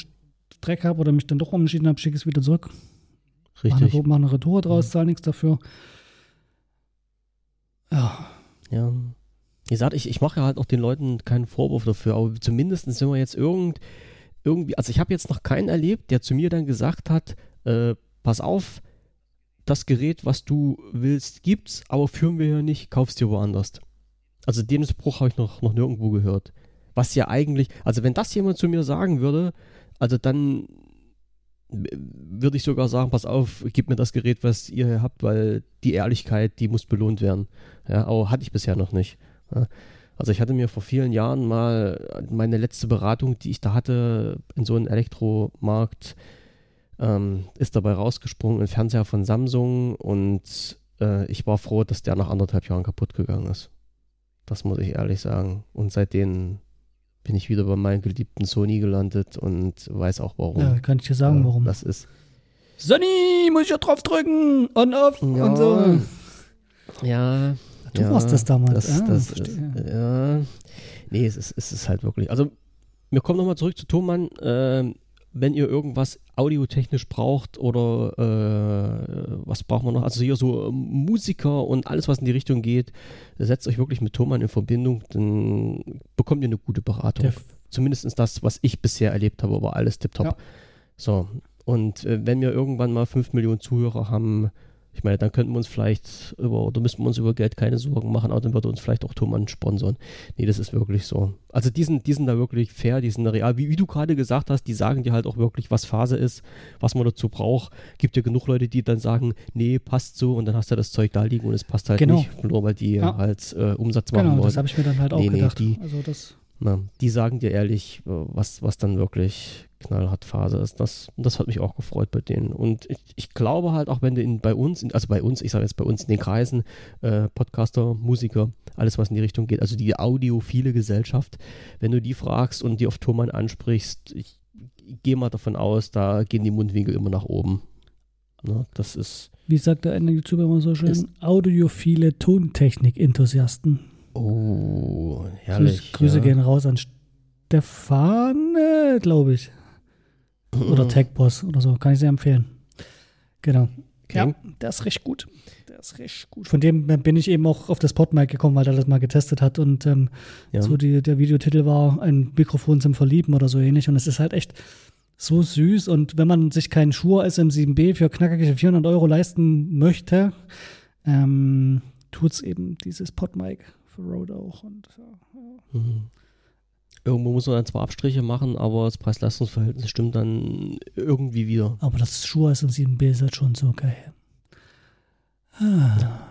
Dreck habe oder mich dann doch umentschieden habe, schicke ich es wieder zurück. Richtig. Mach eine, mach eine Retour draus, zahl nichts dafür. Ja. Ja. Wie gesagt, ich, ich mache ja halt auch den Leuten keinen Vorwurf dafür, aber zumindest sind wir jetzt irgend, irgendwie, also ich habe jetzt noch keinen erlebt, der zu mir dann gesagt hat, äh, pass auf, das Gerät, was du willst, gibt's, aber führen wir ja nicht, kaufst dir woanders. Also den Spruch habe ich noch, noch nirgendwo gehört. Was ja eigentlich, also wenn das jemand zu mir sagen würde, also dann würde ich sogar sagen, pass auf, gib mir das Gerät, was ihr hier habt, weil die Ehrlichkeit, die muss belohnt werden. Ja, aber hatte ich bisher noch nicht. Ja. Also ich hatte mir vor vielen Jahren mal meine letzte Beratung, die ich da hatte, in so einem Elektromarkt, ähm, ist dabei rausgesprungen, ein Fernseher von Samsung und äh, ich war froh, dass der nach anderthalb Jahren kaputt gegangen ist. Das muss ich ehrlich sagen. Und seitdem bin ich wieder bei meinem geliebten Sony gelandet und weiß auch warum. Ja, kann ich dir sagen, äh, warum. Das ist Sony, muss ich ja drauf drücken, on, off ja. und so. Ja. Du ja, warst das damals. Das, ah, das ist, ja. Nee, es ist, es ist halt wirklich, also wir kommen nochmal zurück zu Thomann. Äh, wenn ihr irgendwas audiotechnisch braucht oder äh, was braucht man noch, also hier so Musiker und alles, was in die Richtung geht, setzt euch wirklich mit Thomann in Verbindung, dann bekommt ihr eine gute Beratung. Der zumindest das, was ich bisher erlebt habe, war alles tipptopp. Ja. So, und äh, wenn wir irgendwann mal fünf Millionen Zuhörer haben, ich meine, dann könnten wir uns vielleicht über, oder müssten wir uns über Geld keine Sorgen machen, aber dann würde uns vielleicht auch Thomann sponsern. Nee, das ist wirklich so. Also die sind, die sind da wirklich fair, die sind da real. Wie, wie du gerade gesagt hast, die sagen dir halt auch wirklich, was Phase ist, was man dazu braucht. Gibt ja genug Leute, die dann sagen, nee, passt so, und dann hast du das Zeug da liegen und es passt halt genau. nicht, nur weil die ja. halt äh, Umsatz machen genau, wollen. Genau, das habe ich mir dann halt nee, auch gedacht. Nee, die, also das Na, die sagen dir ehrlich, was, was dann wirklich knallhart Phase ist. Das, das hat mich auch gefreut bei denen. Und ich, ich glaube halt auch, wenn du in, bei uns, in, also bei uns, ich sage jetzt bei uns in den Kreisen, äh, Podcaster, Musiker, alles was in die Richtung geht, also die audiophile Gesellschaft, wenn du die fragst und die auf Thomann ansprichst, ich, ich gehe mal davon aus, da gehen die Mundwinkel immer nach oben. Na, das ist... Wie sagt der eine YouTuber immer so schön? Audiophile Tontechnik-Enthusiasten. Oh, herrlich. Grüße, Grüße ja. gehen raus an Stefan, glaube ich. Oder Tech-Boss oder so. Kann ich sehr empfehlen. Genau. Okay. Ja, der ist recht gut. Der ist recht gut. Von dem bin ich eben auch auf das Podmic gekommen, weil er das mal getestet hat. Und ähm, ja. so die, der Videotitel war ein Mikrofon zum Verlieben oder so ähnlich. Und es ist halt echt so süß. Und wenn man sich keinen Shure S M sieben B für knackige vierhundert Euro leisten möchte, ähm, tut es eben dieses Podmic. Rode auch und ja. Mhm. Irgendwo muss man dann zwar Abstriche machen, aber das Preis-Leistungs-Verhältnis stimmt dann irgendwie wieder. Aber das Shure S M sieben B ist halt schon so geil. Ah. Ja.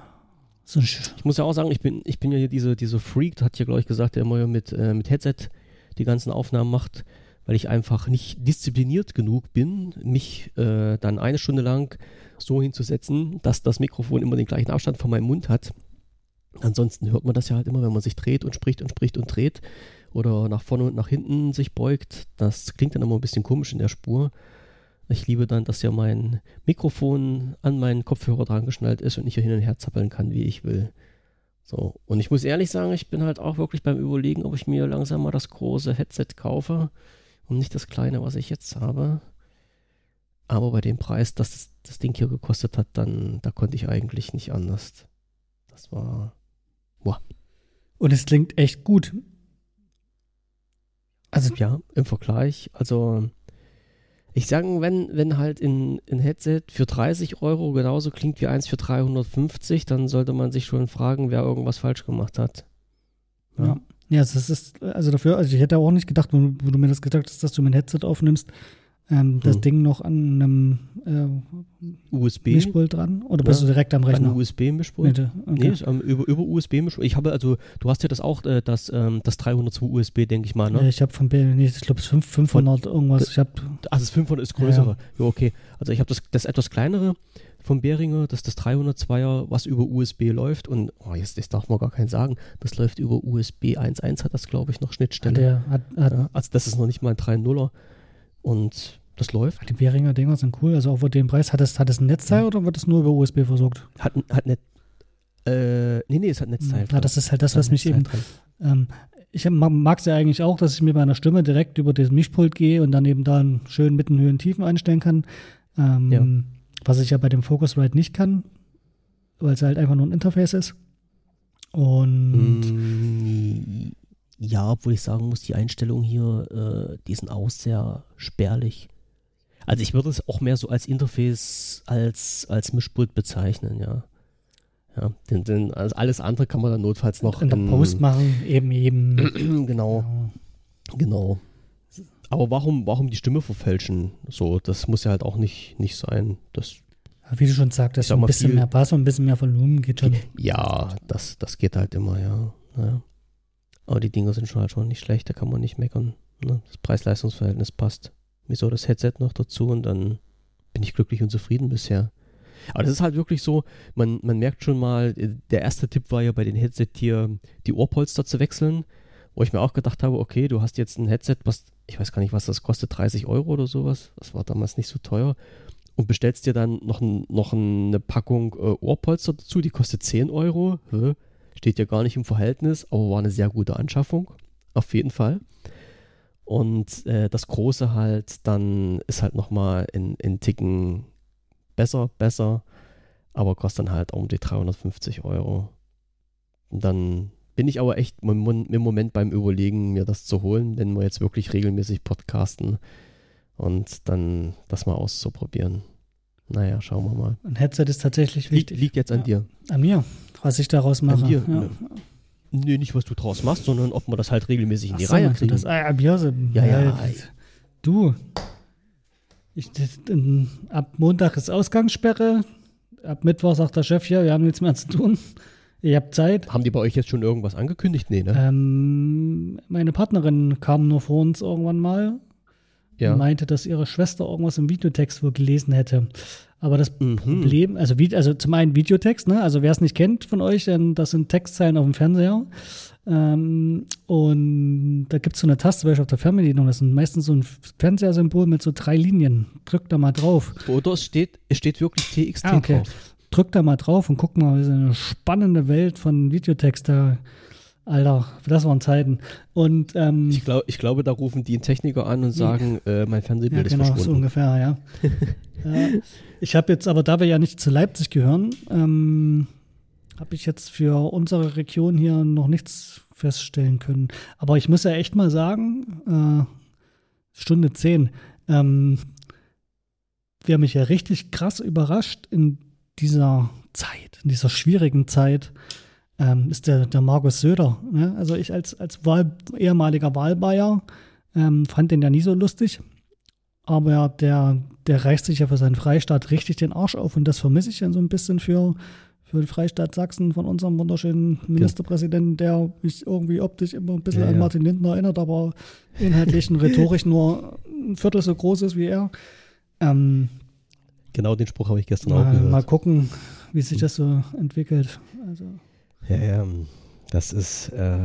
So ein Sch- ich muss ja auch sagen, ich bin, ich bin ja hier diese, diese Freak, hat ja glaube ich gesagt, der immer ja mit, äh, mit Headset die ganzen Aufnahmen macht, weil ich einfach nicht diszipliniert genug bin, mich äh, dann eine Stunde lang so hinzusetzen, dass das Mikrofon immer den gleichen Abstand von meinem Mund hat. Ansonsten hört man das ja halt immer, wenn man sich dreht und spricht und spricht und dreht oder nach vorne und nach hinten sich beugt. Das klingt dann immer ein bisschen komisch in der Spur. Ich liebe dann, dass ja mein Mikrofon an meinen Kopfhörer dran geschnallt ist und ich hier hin und her zappeln kann, wie ich will. So, und ich muss ehrlich sagen, ich bin halt auch wirklich beim Überlegen, ob ich mir langsam mal das große Headset kaufe und nicht das kleine, was ich jetzt habe. Aber bei dem Preis, dass das, das Ding hier gekostet hat, dann, da konnte ich eigentlich nicht anders. Das war... Wow. Und es klingt echt gut. Also ja, im Vergleich. Also ich sage, wenn, wenn halt ein Headset für dreißig Euro genauso klingt wie eins für dreihundertfünfzig, dann sollte man sich schon fragen, wer irgendwas falsch gemacht hat. Ja, ja, ja das ist, also dafür, also ich hätte auch nicht gedacht, wo du mir das gesagt hast, dass du mein Headset aufnimmst, ähm, das hm. Ding noch an einem äh, U S B-Mischpult dran? Oder bist ja, du direkt am Rechner? An U S B-Mischpult? Nee, okay. nee um, über, über U S B-Mischpult. Ich habe also, du hast ja das auch, äh, das, ähm, das dreihundertzwei U S B, denke ich mal, ne? Ich habe von, nee, ich glaube, es ist fünfhundert von, irgendwas. Ich hab, also das fünfhundert ist größere. Ja, ja okay. Also ich habe das, das etwas kleinere von Behringer, das das dreihundertzweier, was über U S B läuft. Und oh, jetzt das darf man gar keinen sagen. Das läuft über U S B eins Punkt eins, hat das, glaube ich, noch Schnittstelle. Hat der, hat, hat, ja, also das ist noch nicht mal ein drei Nuller. Und das läuft. Die Behringer Dinger sind cool. Also auch für den Preis. Hat es hat ein Netzteil ja. oder wird es nur über U S B versorgt? Hat, hat nicht. Äh, nee, nee, es hat ein Netzteil. Ja, das ist halt das, was mich eben. Ähm, ich mag es ja eigentlich auch, dass ich mit meiner Stimme direkt über das Mischpult gehe und dann eben da schön mitten Höhen Tiefen einstellen kann. Ähm, ja. Was ich ja bei dem Focusrite nicht kann, weil es halt einfach nur ein Interface ist. Und. Mm. Ja, obwohl ich sagen muss, die Einstellungen hier, äh, die sind auch sehr spärlich. Also ich würde es auch mehr so als Interface, als, als Mischpult bezeichnen, ja. Ja, denn, denn alles andere kann man dann notfalls noch in der Post machen, eben, eben. Genau, genau. Aber warum, warum die Stimme verfälschen? So, das muss ja halt auch nicht, nicht sein, das... Wie du schon sagtest, sag ein bisschen viel, mehr Bass und ein bisschen mehr Volumen geht schon. Ja, das, das geht halt immer, ja, ja. Aber die Dinger sind schon halt schon nicht schlecht, da kann man nicht meckern. Ne? Das Preis-Leistungs-Verhältnis passt. Wieso das Headset noch dazu und dann bin ich glücklich und zufrieden bisher. Aber das ist halt wirklich so, man, man merkt schon mal, der erste Tipp war ja bei den Headset hier, die Ohrpolster zu wechseln, wo ich mir auch gedacht habe, okay, du hast jetzt ein Headset, was, ich weiß gar nicht, was das kostet, dreißig Euro oder sowas, das war damals nicht so teuer, und bestellst dir dann noch, ein, noch eine Packung äh, Ohrpolster dazu, die kostet zehn Euro, hä? Steht ja gar nicht im Verhältnis, aber war eine sehr gute Anschaffung, auf jeden Fall. Und äh, das Große halt, dann ist halt nochmal in, in Ticken besser, besser, aber kostet dann halt um die dreihundertfünfzig Euro. Und dann bin ich aber echt im Moment beim Überlegen, mir das zu holen, wenn wir jetzt wirklich regelmäßig podcasten und dann das mal auszuprobieren. Naja, schauen wir mal. Ein Headset ist tatsächlich wichtig. Liegt jetzt an ja. dir. An mir, was ich daraus mache. An dir, ja. ne. Nee, nicht, was du draus machst, sondern ob wir das halt regelmäßig in die Ach Reihe so, kriegen. Das, ah, ja, ja, ja. Du, ich, das, ähm, ab Montag ist Ausgangssperre, ab Mittwoch sagt der Chef, ja, wir haben nichts mehr zu tun, ihr habt Zeit. Haben die bei euch jetzt schon irgendwas angekündigt? Nee, ne? Ähm, meine Partnerin kam nur vor uns irgendwann mal ja. und meinte, dass ihre Schwester irgendwas im Videotext wohl gelesen hätte. Aber das mhm. Problem, also, also zum einen Videotext, ne? Also wer es nicht kennt von euch, denn das sind Textzeilen auf dem Fernseher. Ähm, und da gibt es so eine Taste, beispielsweise auf der Fernbedienung, das ist meistens so ein Fernsehersymbol mit so drei Linien. Drück da mal drauf. Oder es steht, es steht wirklich T X T ah, okay. drauf. Drück da mal drauf und guck mal, das ist eine spannende Welt von Videotext da. Alter, das waren Zeiten. Und, ähm, ich, glaub, ich glaube, da rufen die einen Techniker an und sagen, ja. äh, mein Fernsehbild ja, genau, ist verschwunden. So ungefähr, ja. äh, ich habe jetzt, aber da wir ja nicht zu Leipzig gehören, ähm, habe ich jetzt für unsere Region hier noch nichts feststellen können. Aber ich muss ja echt mal sagen, äh, Stunde zehn, ähm, wir haben mich ja richtig krass überrascht in dieser Zeit, in dieser schwierigen Zeit, Ähm, ist der, der Markus Söder. Ne? Also ich als, als Wahl, ehemaliger Wahlbayer ähm, fand den ja nie so lustig. Aber der, der reißt sich ja für seinen Freistaat richtig den Arsch auf. Und das vermisse ich dann so ein bisschen für, für den Freistaat Sachsen von unserem wunderschönen Ministerpräsidenten, der mich irgendwie optisch immer ein bisschen ja, an Martin Lindner erinnert, aber inhaltlich und rhetorisch nur ein Viertel so groß ist wie er. Ähm, genau den Spruch habe ich gestern mal, auch gehört. Mal gucken, wie sich das so entwickelt. Also Ja, ja, das ist, äh,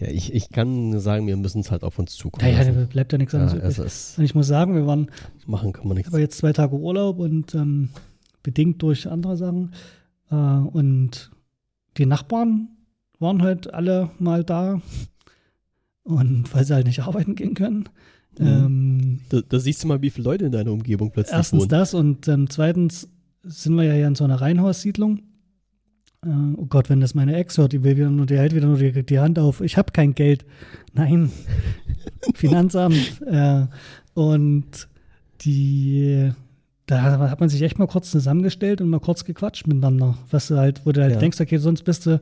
ja, ich, ich kann sagen, wir müssen es halt auf uns zukommen. Ja, ja, da bleibt ja nichts anderes ja, übrig. Und ich muss sagen, wir waren, machen kann man nichts. Aber jetzt zwei Tage Urlaub und ähm, bedingt durch andere Sachen. Äh, und die Nachbarn waren halt alle mal da. Und weil sie halt nicht arbeiten gehen können. Mhm. Ähm, da, da siehst du mal, wie viele Leute in deiner Umgebung plötzlich wohnen. Erstens das und ähm, zweitens sind wir ja hier in so einer Reihenhaussiedlung. Oh Gott, wenn das meine Ex hört, die, will wieder nur, die hält wieder nur die, die Hand auf. Ich habe kein Geld. Nein, Finanzamt. Äh, und die, da hat man sich echt mal kurz zusammengestellt und mal kurz gequatscht miteinander. Was du halt, wo du halt ja. denkst, okay, sonst bist du,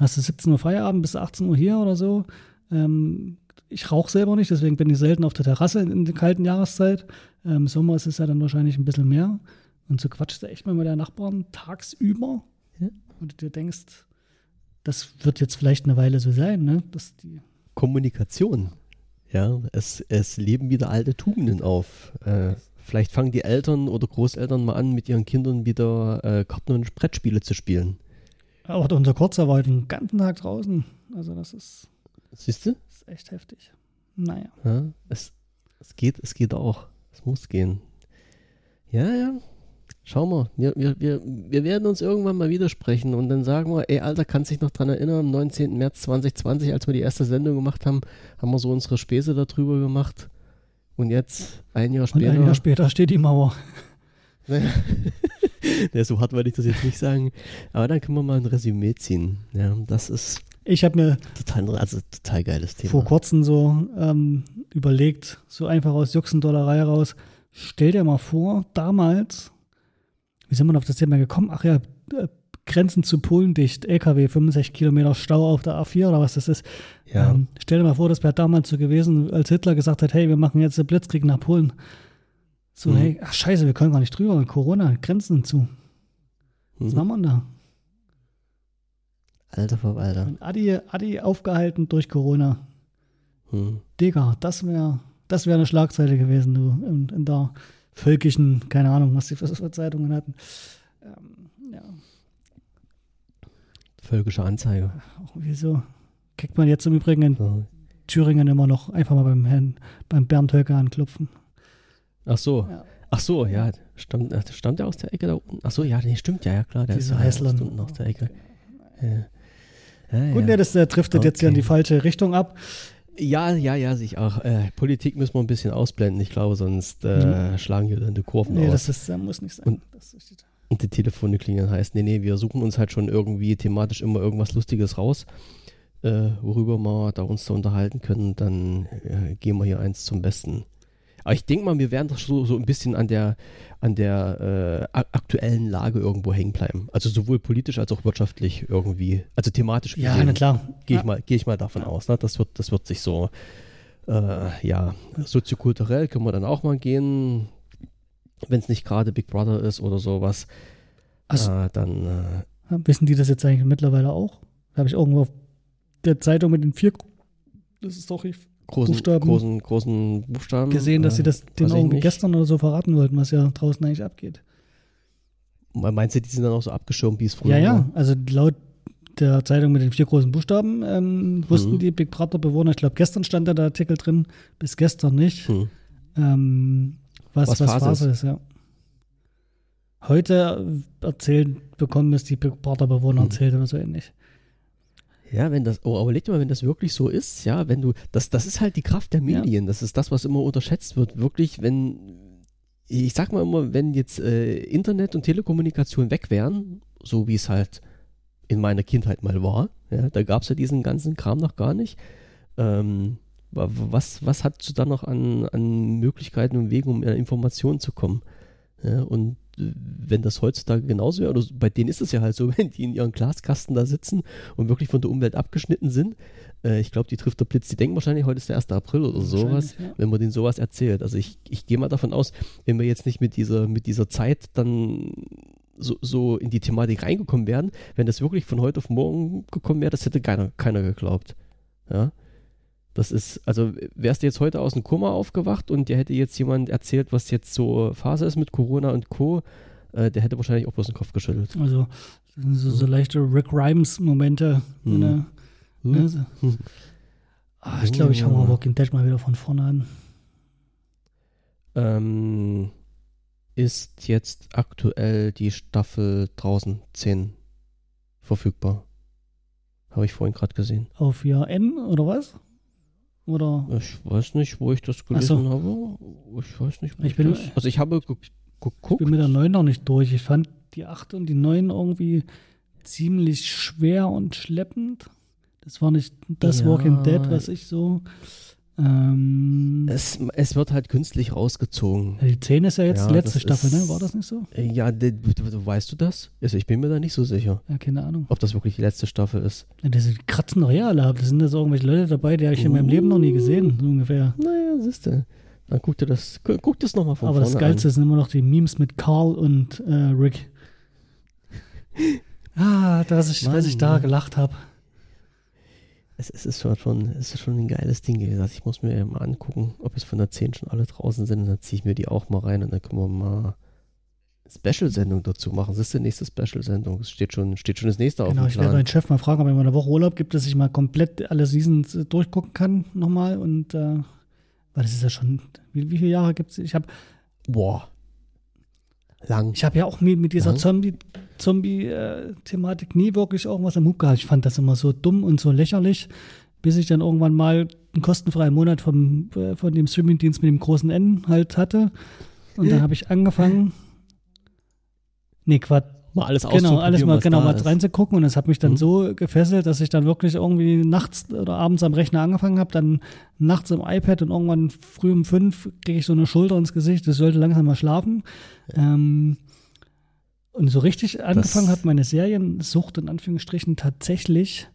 hast du siebzehn Uhr Feierabend, bis achtzehn Uhr hier oder so. Ähm, ich rauche selber nicht, deswegen bin ich selten auf der Terrasse in, in der kalten Jahreszeit. Ähm, Im Sommer ist es ja dann wahrscheinlich ein bisschen mehr. Und so quatschst du echt mal mit der Nachbarn tagsüber. Ja. Und du denkst, das wird jetzt vielleicht eine Weile so sein, ne? Dass die Kommunikation, ja, es, es leben wieder alte Tugenden auf. Äh, vielleicht fangen die Eltern oder Großeltern mal an, mit ihren Kindern wieder äh, Karten- und Brettspiele zu spielen. Auch unser Kurzer war heute den ganzen Tag draußen. Also das ist, siehst du? Das ist echt heftig. Naja. Ja, es, es geht, es geht auch. Es muss gehen. Ja, ja. Schau mal, wir, wir, wir werden uns irgendwann mal widersprechen und dann sagen wir, ey Alter, kannst dich noch dran erinnern, am neunzehnten März zweitausendzwanzig, als wir die erste Sendung gemacht haben, haben wir so unsere Späße darüber gemacht und jetzt, ein Jahr später. Und ein Jahr später steht die Mauer. Ja, so hart wollte ich das jetzt nicht sagen, aber dann können wir mal ein Resümee ziehen. Ja, das ist ich habe mir total, also total geiles Thema. Vor kurzem so ähm, überlegt, so einfach aus Juxendollerei raus, stell dir mal vor, damals. Wie sind wir auf das Thema gekommen? Ach ja, Grenzen zu Polen dicht, L K W, fünfundsechzig Kilometer Stau auf der A vier oder was das ist. Ja. Ähm, stell dir mal vor, das wäre damals so gewesen, als Hitler gesagt hat, hey, wir machen jetzt einen Blitzkrieg nach Polen. So, mhm. hey, ach scheiße, wir können gar nicht drüber, Corona, Grenzen zu. Was mhm. machen wir da? Alter Verwalter. Und Adi, Adi aufgehalten durch Corona. Mhm. Digga, das wäre das wär eine Schlagzeile gewesen, du, in, in der völkischen, keine Ahnung, was die für Zeitungen hatten. Ähm, ja. Völkische Anzeige. Ach, wieso? Kriegt man jetzt im Übrigen in so. Thüringen immer noch einfach mal beim Herrn, beim Bernd Höcke anklopfen. Ach so. Ja. Ach so, ja. Stammt, stammt der aus der Ecke da unten? Ach so, ja, nee, stimmt, ja, ja, klar. Der Diese ist ja unten aus der Ecke. Okay. Ja. Ja, Gut, ja. Nee, das der driftet okay. jetzt hier in die falsche Richtung ab. Ja, ja, ja, sich auch. Äh, Politik müssen wir ein bisschen ausblenden. Ich glaube, sonst äh, mhm. schlagen wir dann die Kurven nee, aus. Nee, das ist, muss nicht sein. Und, das ist und die Telefone klingeln heißt, nee, nee, wir suchen uns halt schon irgendwie thematisch immer irgendwas Lustiges raus. äh, worüber wir da uns so unterhalten können, dann äh, gehen wir hier eins zum Besten. Aber ich denke mal, wir werden doch so, so ein bisschen an der, an der äh, aktuellen Lage irgendwo hängen bleiben. Also sowohl politisch als auch wirtschaftlich irgendwie, also thematisch. Ja, gesehen, na klar. Gehe ja. ich mal, gehe ich mal davon ja. aus. Ne? Das wird, das wird sich so, äh, ja, soziokulturell können wir dann auch mal gehen, wenn es nicht gerade Big Brother ist oder sowas. Also, äh, dann äh, wissen die das jetzt eigentlich mittlerweile auch? Da habe ich irgendwo auf der Zeitung mit den vier, das ist doch ich. Großen Buchstaben, großen, großen Buchstaben gesehen, dass sie das den irgendwie gestern oder so verraten wollten, was ja draußen eigentlich abgeht. Meinst du, die sind dann auch so abgeschirmt, wie es früher war? Ja, ja, also laut der Zeitung mit den vier großen Buchstaben ähm, wussten hm. die Big Brother-Bewohner, ich glaube gestern stand da der Artikel drin, bis gestern nicht, hm. ähm, was, was, was Phase, Phase ist. ist ja. Heute erzählen bekommen es die Big Brother-Bewohner hm. erzählt oder so ähnlich. Ja, wenn das, oh, aber leg dir mal, wenn das wirklich so ist, ja, wenn du, das, das ist halt die Kraft der Medien, ja. Das ist das, was immer unterschätzt wird, wirklich, wenn, ich sag mal immer, wenn jetzt äh, Internet und Telekommunikation weg wären, so wie es halt in meiner Kindheit mal war, ja, da gab es ja diesen ganzen Kram noch gar nicht, ähm, was, was hattest du da noch an, an Möglichkeiten und Wegen, um an Informationen zu kommen, ja, und wenn das heutzutage genauso wäre, oder bei denen ist es ja halt so, wenn die in ihren Glaskasten da sitzen und wirklich von der Umwelt abgeschnitten sind, äh, ich glaube, die trifft der Blitz, die denken wahrscheinlich, heute ist der erste April oder sowas, ja. Wenn man denen sowas erzählt. Also ich, ich gehe mal davon aus, wenn wir jetzt nicht mit dieser, mit dieser Zeit dann so, so in die Thematik reingekommen wären, wenn das wirklich von heute auf morgen gekommen wäre, das hätte keiner, keiner geglaubt. Ja. Das ist, also wärst du jetzt heute aus dem Koma aufgewacht und dir hätte jetzt jemand erzählt, was jetzt so Phase ist mit Corona und Co., äh, der hätte wahrscheinlich auch bloß den Kopf geschüttelt. Also so, so leichte Rick Grimes-Momente. Hm. Ne? Hm. Ne? So. Hm. Ach, ich glaube, ich fange mal Walking Dead mal wieder von vorne an. Ähm, ist jetzt aktuell die Staffel draußen zehn verfügbar? Habe ich vorhin gerade gesehen. Auf J N oder was? Oder? Ich weiß nicht, wo ich das gelesen so. habe. Ich weiß nicht, wo ich, ich bin, das... Also ich habe ge- geguckt. Ich bin mit der neun noch nicht durch. Ich fand die acht und die neun irgendwie ziemlich schwer und schleppend. Das war nicht das ja. Walking Dead, was ich so... Ähm, es, es wird halt künstlich rausgezogen. Die zehn ist ja jetzt ja, die letzte Staffel, ist, ne? War das nicht so? Ja, de, de, de, weißt du das? Also ich bin mir da nicht so sicher. Ja, keine Ahnung. Ob das wirklich die letzte Staffel ist. Ja, das kratzen doch ja alle ab. Da sind da so irgendwelche Leute dabei, die habe ich in meinem uh, Leben noch nie gesehen, so ungefähr. Naja, siehst du. Dann guck dir das, guck das nochmal von Aber vorne an. Aber das Geilste an. sind immer noch die Memes mit Carl und äh, Rick. ah, dass ich, dass ich da gelacht habe. Es ist, schon, es ist schon ein geiles Ding gewesen. Ich muss mir mal angucken, ob es von der zehn schon alle draußen sind. Und dann ziehe ich mir die auch mal rein und dann können wir mal eine Special-Sendung dazu machen. Das ist die nächste Special-Sendung. Es steht schon, steht schon das nächste genau, auf dem Plan. Genau, ich werde meinen Chef mal fragen, ob er mir eine Woche Urlaub gibt, dass ich mal komplett alle Seasons durchgucken kann nochmal. Und, äh, weil das ist ja schon, wie, wie viele Jahre gibt es? Ich habe Boah. Lang. Ich habe ja auch mit dieser Lang. Zombie... Zombie-Thematik nie wirklich irgendwas am Hut gehabt. Ich fand das immer so dumm und so lächerlich, bis ich dann irgendwann mal einen kostenfreien Monat vom, äh, von dem Streaming-Dienst mit dem großen N halt hatte. Und dann habe ich angefangen, nee, Quatsch. Mal alles auszuprobieren, genau, alles mal, genau, mal reinzugucken. Und das hat mich dann mhm. so gefesselt, dass ich dann wirklich irgendwie nachts oder abends am Rechner angefangen habe, dann nachts im iPad und irgendwann früh um fünf kriege ich so eine Schulter ins Gesicht, das sollte langsam mal schlafen. Ähm, Und so richtig angefangen das hat meine Seriensucht in Anführungsstrichen tatsächlich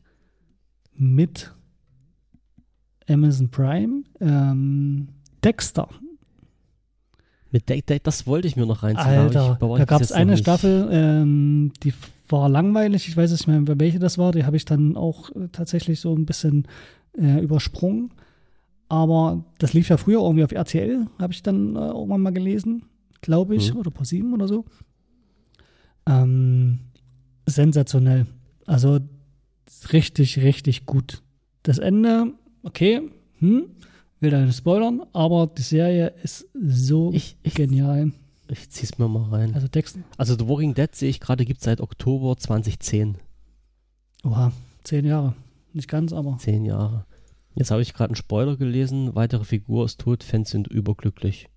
mit Amazon Prime, ähm, Dexter. Mit De- De- das wollte ich mir noch reinziehen. Alter, ich, da gab es eine Staffel, ähm, die war langweilig, ich weiß nicht mehr, welche das war, die habe ich dann auch tatsächlich so ein bisschen äh, übersprungen. Aber das lief ja früher irgendwie auf R T L, habe ich dann äh, irgendwann mal gelesen, glaube ich, hm. oder ProSieben oder so. Ähm, sensationell. Also richtig, richtig gut. Das Ende, okay, hm, will da nicht spoilern, aber die Serie ist so ich, ich, genial. Ich zieh's mir mal rein. Also Text. Also The Walking Dead sehe ich gerade, gibt es seit Oktober zwanzig zehn. Oha, zehn Jahre. Nicht ganz, aber. Zehn Jahre. Jetzt habe ich gerade einen Spoiler gelesen. Weitere Figur ist tot, Fans sind überglücklich.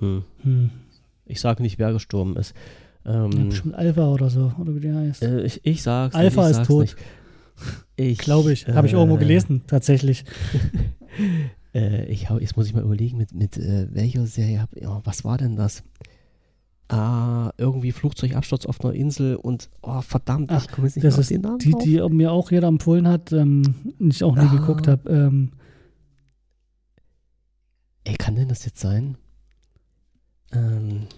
Hm. Hm. Ich sage nicht, wer gestorben ist. Ähm, ja, bestimmt Alpha oder so, oder wie der heißt. Äh, ich, ich sag's Alpha nicht, ich ist sag's tot. Nicht. Ich glaube ich. Habe ich äh, irgendwo gelesen, tatsächlich. äh, ich hab, jetzt muss ich mal überlegen, mit, mit äh, welcher Serie habe ich. Oh, was war denn das? Ah, irgendwie Flugzeugabsturz auf einer Insel und oh, verdammt, ich komme jetzt nicht auf den Namen. Das ist die, die mir auch jeder empfohlen hat, ähm, und ich auch nie ah. geguckt habe. Ähm. Ey, kann denn das jetzt sein? Ähm,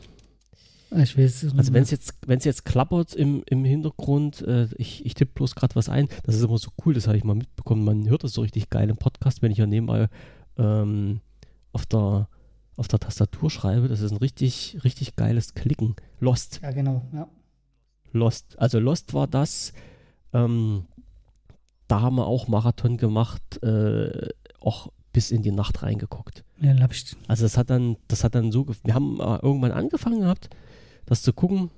ich weiß es also wenn es jetzt, wenn es jetzt klappert im, im Hintergrund, äh, ich, ich tippe bloß gerade was ein, das ist immer so cool, das habe ich mal mitbekommen, man hört das so richtig geil im Podcast, wenn ich ja nebenbei ähm, auf der auf der Tastatur schreibe, das ist ein richtig, richtig geiles Klicken. Lost. Ja, genau. Ja. Lost. Also Lost war das, ähm, da haben wir auch Marathon gemacht, äh, auch bis in die Nacht reingeguckt. Ja, dann hab ich also das hat dann, das hat dann so, ge- wir haben äh, irgendwann angefangen gehabt, das zu gucken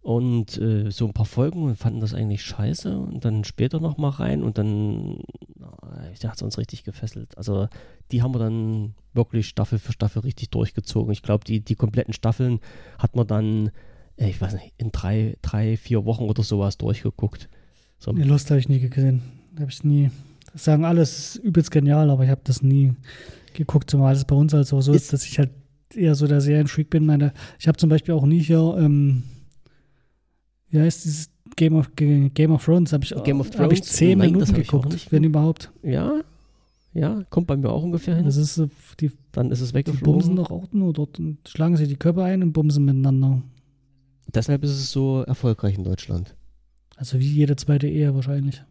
und äh, so ein paar Folgen und fanden das eigentlich scheiße und dann später nochmal rein und dann hat es uns richtig gefesselt. Also die haben wir dann wirklich Staffel für Staffel richtig durchgezogen. Ich glaube, die, die kompletten Staffeln hat man dann, ich weiß nicht, in drei, drei vier Wochen oder sowas durchgeguckt. So. Nee, Lust habe ich nie gesehen. Habe ich nie. Das sagen alle, es ist übelst genial, aber ich habe das nie geguckt, zumal es bei uns halt so ist, dass ich halt eher so der Serienfreak bin. Meine, ich habe zum Beispiel auch nie hier, ähm, wie heißt dieses Game of, Game of Thrones, habe ich, hab ich zehn Nein, Minuten geguckt, wenn überhaupt. Ja, ja, kommt bei mir auch ungefähr hin. Das ist, die, dann ist es weggeflogen. Die bumsen doch auch nur dort und schlagen sich die Köpfe ein und bumsen miteinander. Deshalb ist es so erfolgreich in Deutschland. Also wie jede zweite Ehe wahrscheinlich.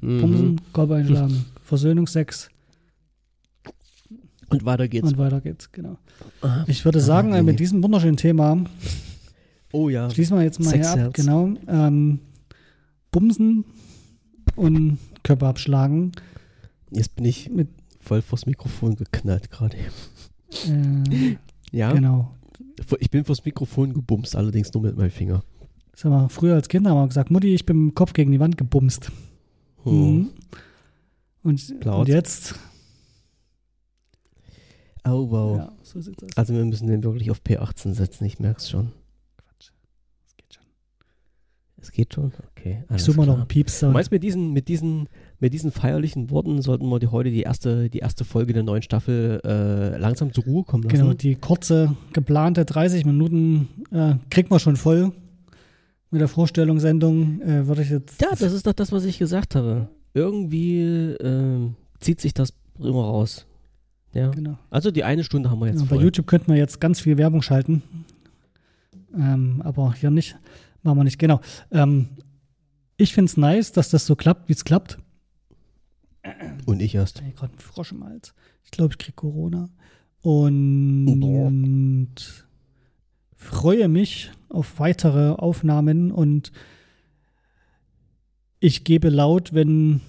Mhm. Bumsen, Köpfe einschlagen, Versöhnungsex. Und weiter geht's. Und weiter geht's, genau. Aha. Ich würde sagen, Aha, nee. mit diesem wunderschönen Thema oh, ja. schließen wir jetzt mal Sex hier ab. Genau. Ähm, bumsen und Köpfe abschlagen. Jetzt bin ich mit, voll vors Mikrofon geknallt gerade. Äh, ja, genau. Ich bin vors Mikrofon gebumst, allerdings nur mit meinem Finger. Sag mal, früher als Kind haben wir gesagt, Mutti, ich bin mit dem Kopf gegen die Wand gebumst. Hm. Mhm. Und, und jetzt? Oh, wow. Ja, so sieht's aus. Also wir müssen den wirklich auf P achtzehn setzen, ich merk's schon. Quatsch, es geht schon. Es geht schon? Okay, alles ich suche mal klar. noch einen Piepsound. Meinst du mit diesen, mit diesen... Mit diesen feierlichen Worten sollten wir die heute die erste, die erste Folge der neuen Staffel äh, langsam zur Ruhe kommen lassen. Genau, die kurze, geplante dreißig Minuten äh, kriegt man schon voll. Mit der Vorstellungssendung äh, würde ich jetzt... Ja, das ist doch das, was ich gesagt habe. Irgendwie äh, zieht sich das immer raus. Ja. Genau. Also die eine Stunde haben wir jetzt ja, voll. Bei YouTube könnten wir jetzt ganz viel Werbung schalten. Ähm, aber hier nicht. Machen wir nicht, genau. Ähm, ich finde es nice, dass das so klappt, wie es klappt. Und ich erst. Ich habe gerade einen Frosch im Hals. Ich glaube, ich kriege Corona. Und, und freue mich auf weitere Aufnahmen. Und ich gebe laut, wenn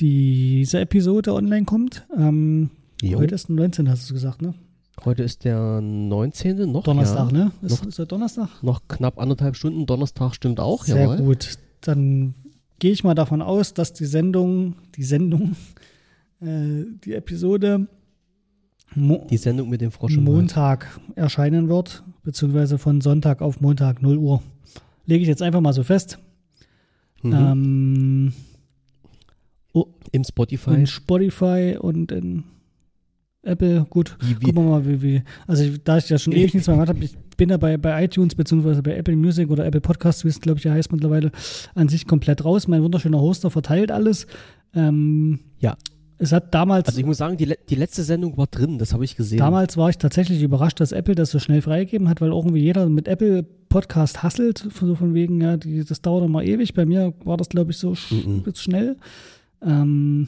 diese Episode online kommt. Ähm, heute ist der neunzehnte, hast du gesagt, ne? Heute ist der neunzehnte Noch, Donnerstag, ja. ne? Ist, noch, ist der Donnerstag? Noch knapp anderthalb Stunden. Donnerstag stimmt auch, ja. Sehr jawohl. Gut. Dann gehe ich mal davon aus, dass die Sendung, die Sendung, äh, die Episode, Mo- die Sendung mit dem Frosch im Montag Wald. Erscheinen wird, beziehungsweise von Sonntag auf Montag, null Uhr. Lege ich jetzt einfach mal so fest. Mhm. Ähm, oh, Im Spotify. In Spotify und in Apple, gut. Wie, wie? Gucken wir mal, wie, wie. Also ich, da ich ja schon ewig nichts mehr gemacht habe, ich bin da bei, bei iTunes beziehungsweise bei Apple Music oder Apple Podcasts, wie es glaube ich ja heißt mittlerweile, an sich komplett raus. Mein wunderschöner Hoster verteilt alles. Ähm, ja. Es hat damals... Also ich muss sagen, die, die letzte Sendung war drin, das habe ich gesehen. Damals war ich tatsächlich überrascht, dass Apple das so schnell freigegeben hat, weil irgendwie jeder mit Apple Podcast hasselt, so von wegen, ja, die, das dauert immer ewig. Bei mir war das glaube ich so sch- schnell. Ähm...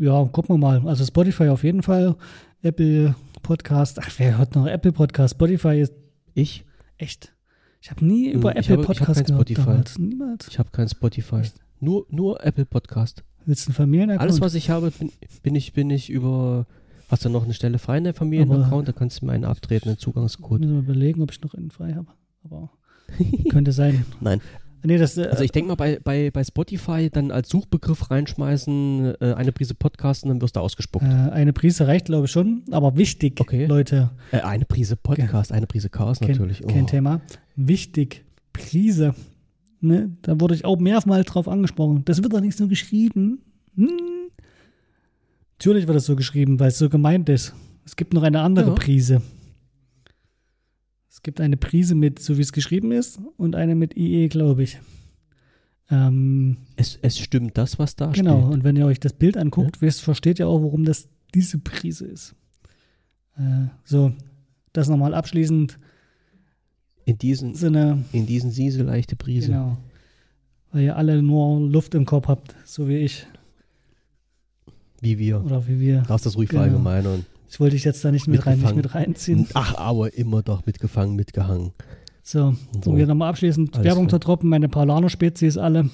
Ja, gucken wir mal. Also Spotify auf jeden Fall, Apple Podcast. Ach, wer hört noch Apple Podcast? Spotify ist... Ich? Echt? Ich habe nie über ich Apple habe, Podcast ich gehört damals. Niemals. Ich habe kein Spotify. Nur, nur Apple Podcast. Willst du einen Familienaccount? Alles, was ich habe, bin, bin, ich, bin ich über... Hast du noch eine Stelle frei in der Familienaccount? Da kannst du mir einen abtreten, einen Zugangscode. Ich muss mal überlegen, ob ich noch einen frei habe. Aber könnte sein. Nein. Nee, das, äh, also ich denke mal, bei, bei, bei Spotify dann als Suchbegriff reinschmeißen, äh, eine Prise Podcast und dann wirst du ausgespuckt. Äh, eine Prise reicht, glaube ich, schon, aber wichtig, okay. Leute. Äh, eine Prise Podcast, eine Prise Chaos kein, natürlich. Kein oh. Thema. Wichtig, Prise Ne? Da wurde ich auch mehrmals drauf angesprochen. Das wird doch nicht so geschrieben. Hm. Natürlich wird das so geschrieben, weil es so gemeint ist. Es gibt noch eine andere ja. Prise. Es gibt eine Prise mit, so wie es geschrieben ist, und eine mit I E, glaube ich. Ähm, es, es stimmt das, was da genau, steht. Genau, und wenn ihr euch das Bild anguckt, ja? versteht ihr auch, warum das diese Prise ist. Äh, so, das nochmal abschließend. In diesen, Sinne, in diesen sie so leichte Prise. Genau, weil ihr alle nur Luft im Kopf habt, so wie ich. Wie wir. Oder wie wir. Darfst das ruhig genau. verallgemeinern. Ich wollte dich jetzt da nicht mit, rein, nicht mit reinziehen. Ach, aber immer doch mitgefangen, mitgehangen. So, und so. nochmal abschließend. Alles Werbung zur Truppen, meine Paulaner-Spezies alle.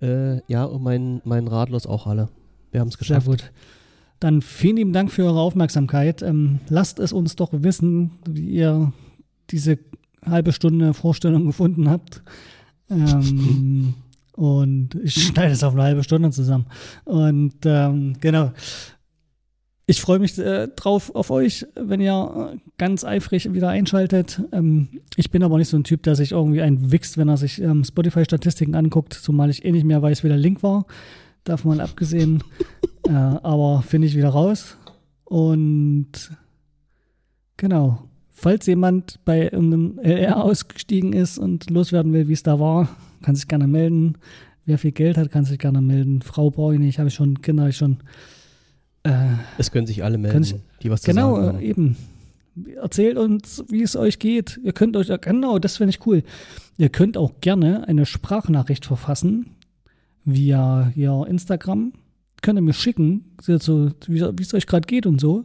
Äh, ja, und mein, mein Radlos auch alle. Wir haben es geschafft. Sehr gut. Dann vielen lieben Dank für eure Aufmerksamkeit. Ähm, lasst es uns doch wissen, wie ihr diese halbe Stunde Vorstellung gefunden habt. Ähm, und ich schneide es auf eine halbe Stunde zusammen. Und ähm, genau. Ich freue mich äh, drauf auf euch, wenn ihr ganz eifrig wieder einschaltet. Ähm, ich bin aber nicht so ein Typ, der sich irgendwie einwichst, wenn er sich ähm, Spotify-Statistiken anguckt, zumal ich eh nicht mehr weiß, wie der Link war. Davon mal abgesehen. äh, aber finde ich wieder raus. Und genau. Falls jemand bei einem L R ausgestiegen ist und loswerden will, wie es da war, kann sich gerne melden. Wer viel Geld hat, kann sich gerne melden. Frau brauche ich nicht, habe ich schon, Kinder habe ich schon. Es können sich alle melden, sich, die was zu genau, sagen haben. Genau, eben. Erzählt uns, wie es euch geht. Ihr könnt euch, genau, das finde ich cool. Ihr könnt auch gerne eine Sprachnachricht verfassen via ja, Instagram. Könnt ihr mir schicken, so, wie es euch gerade geht und so.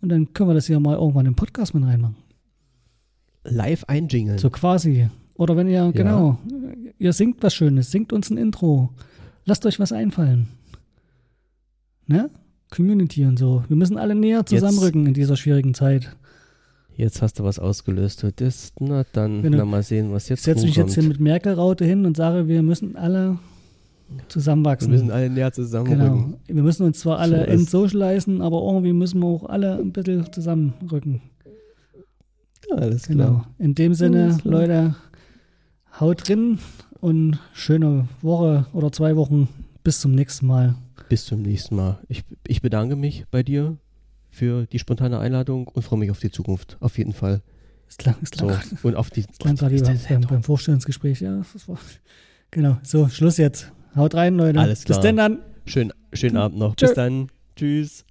Und dann können wir das ja mal irgendwann im Podcast mit reinmachen. Live einjingeln. So quasi. Oder wenn ihr, ja. genau, ihr singt was Schönes, singt uns ein Intro. Lasst euch was einfallen. Ne? Community und so. Wir müssen alle näher zusammenrücken jetzt, in dieser schwierigen Zeit. Jetzt hast du was ausgelöst. Das, na dann, na, mal sehen, was jetzt kommt. Ich setze mich jetzt hin mit Merkel-Raute hin und sage, wir müssen alle zusammenwachsen. Wir müssen alle näher zusammenrücken. Genau. Wir müssen uns zwar alle so entsocialisen, aber irgendwie müssen wir auch alle ein bisschen zusammenrücken. Alles klar. Genau. In dem Sinne, Leute, haut drin und schöne Woche oder zwei Wochen. Bis zum nächsten Mal. Bis zum nächsten Mal. Ich, ich bedanke mich bei dir für die spontane Einladung und freue mich auf die Zukunft. Auf jeden Fall. Es klang, es klang so. gerade. Und auf die, klang auf die gerade beim, beim Vorstellungsgespräch. Ja, das war, genau. So, Schluss jetzt. Haut rein, Leute. Alles klar. Bis denn dann. Schön, schönen Abend noch. Tschö. Bis dann. Tschüss.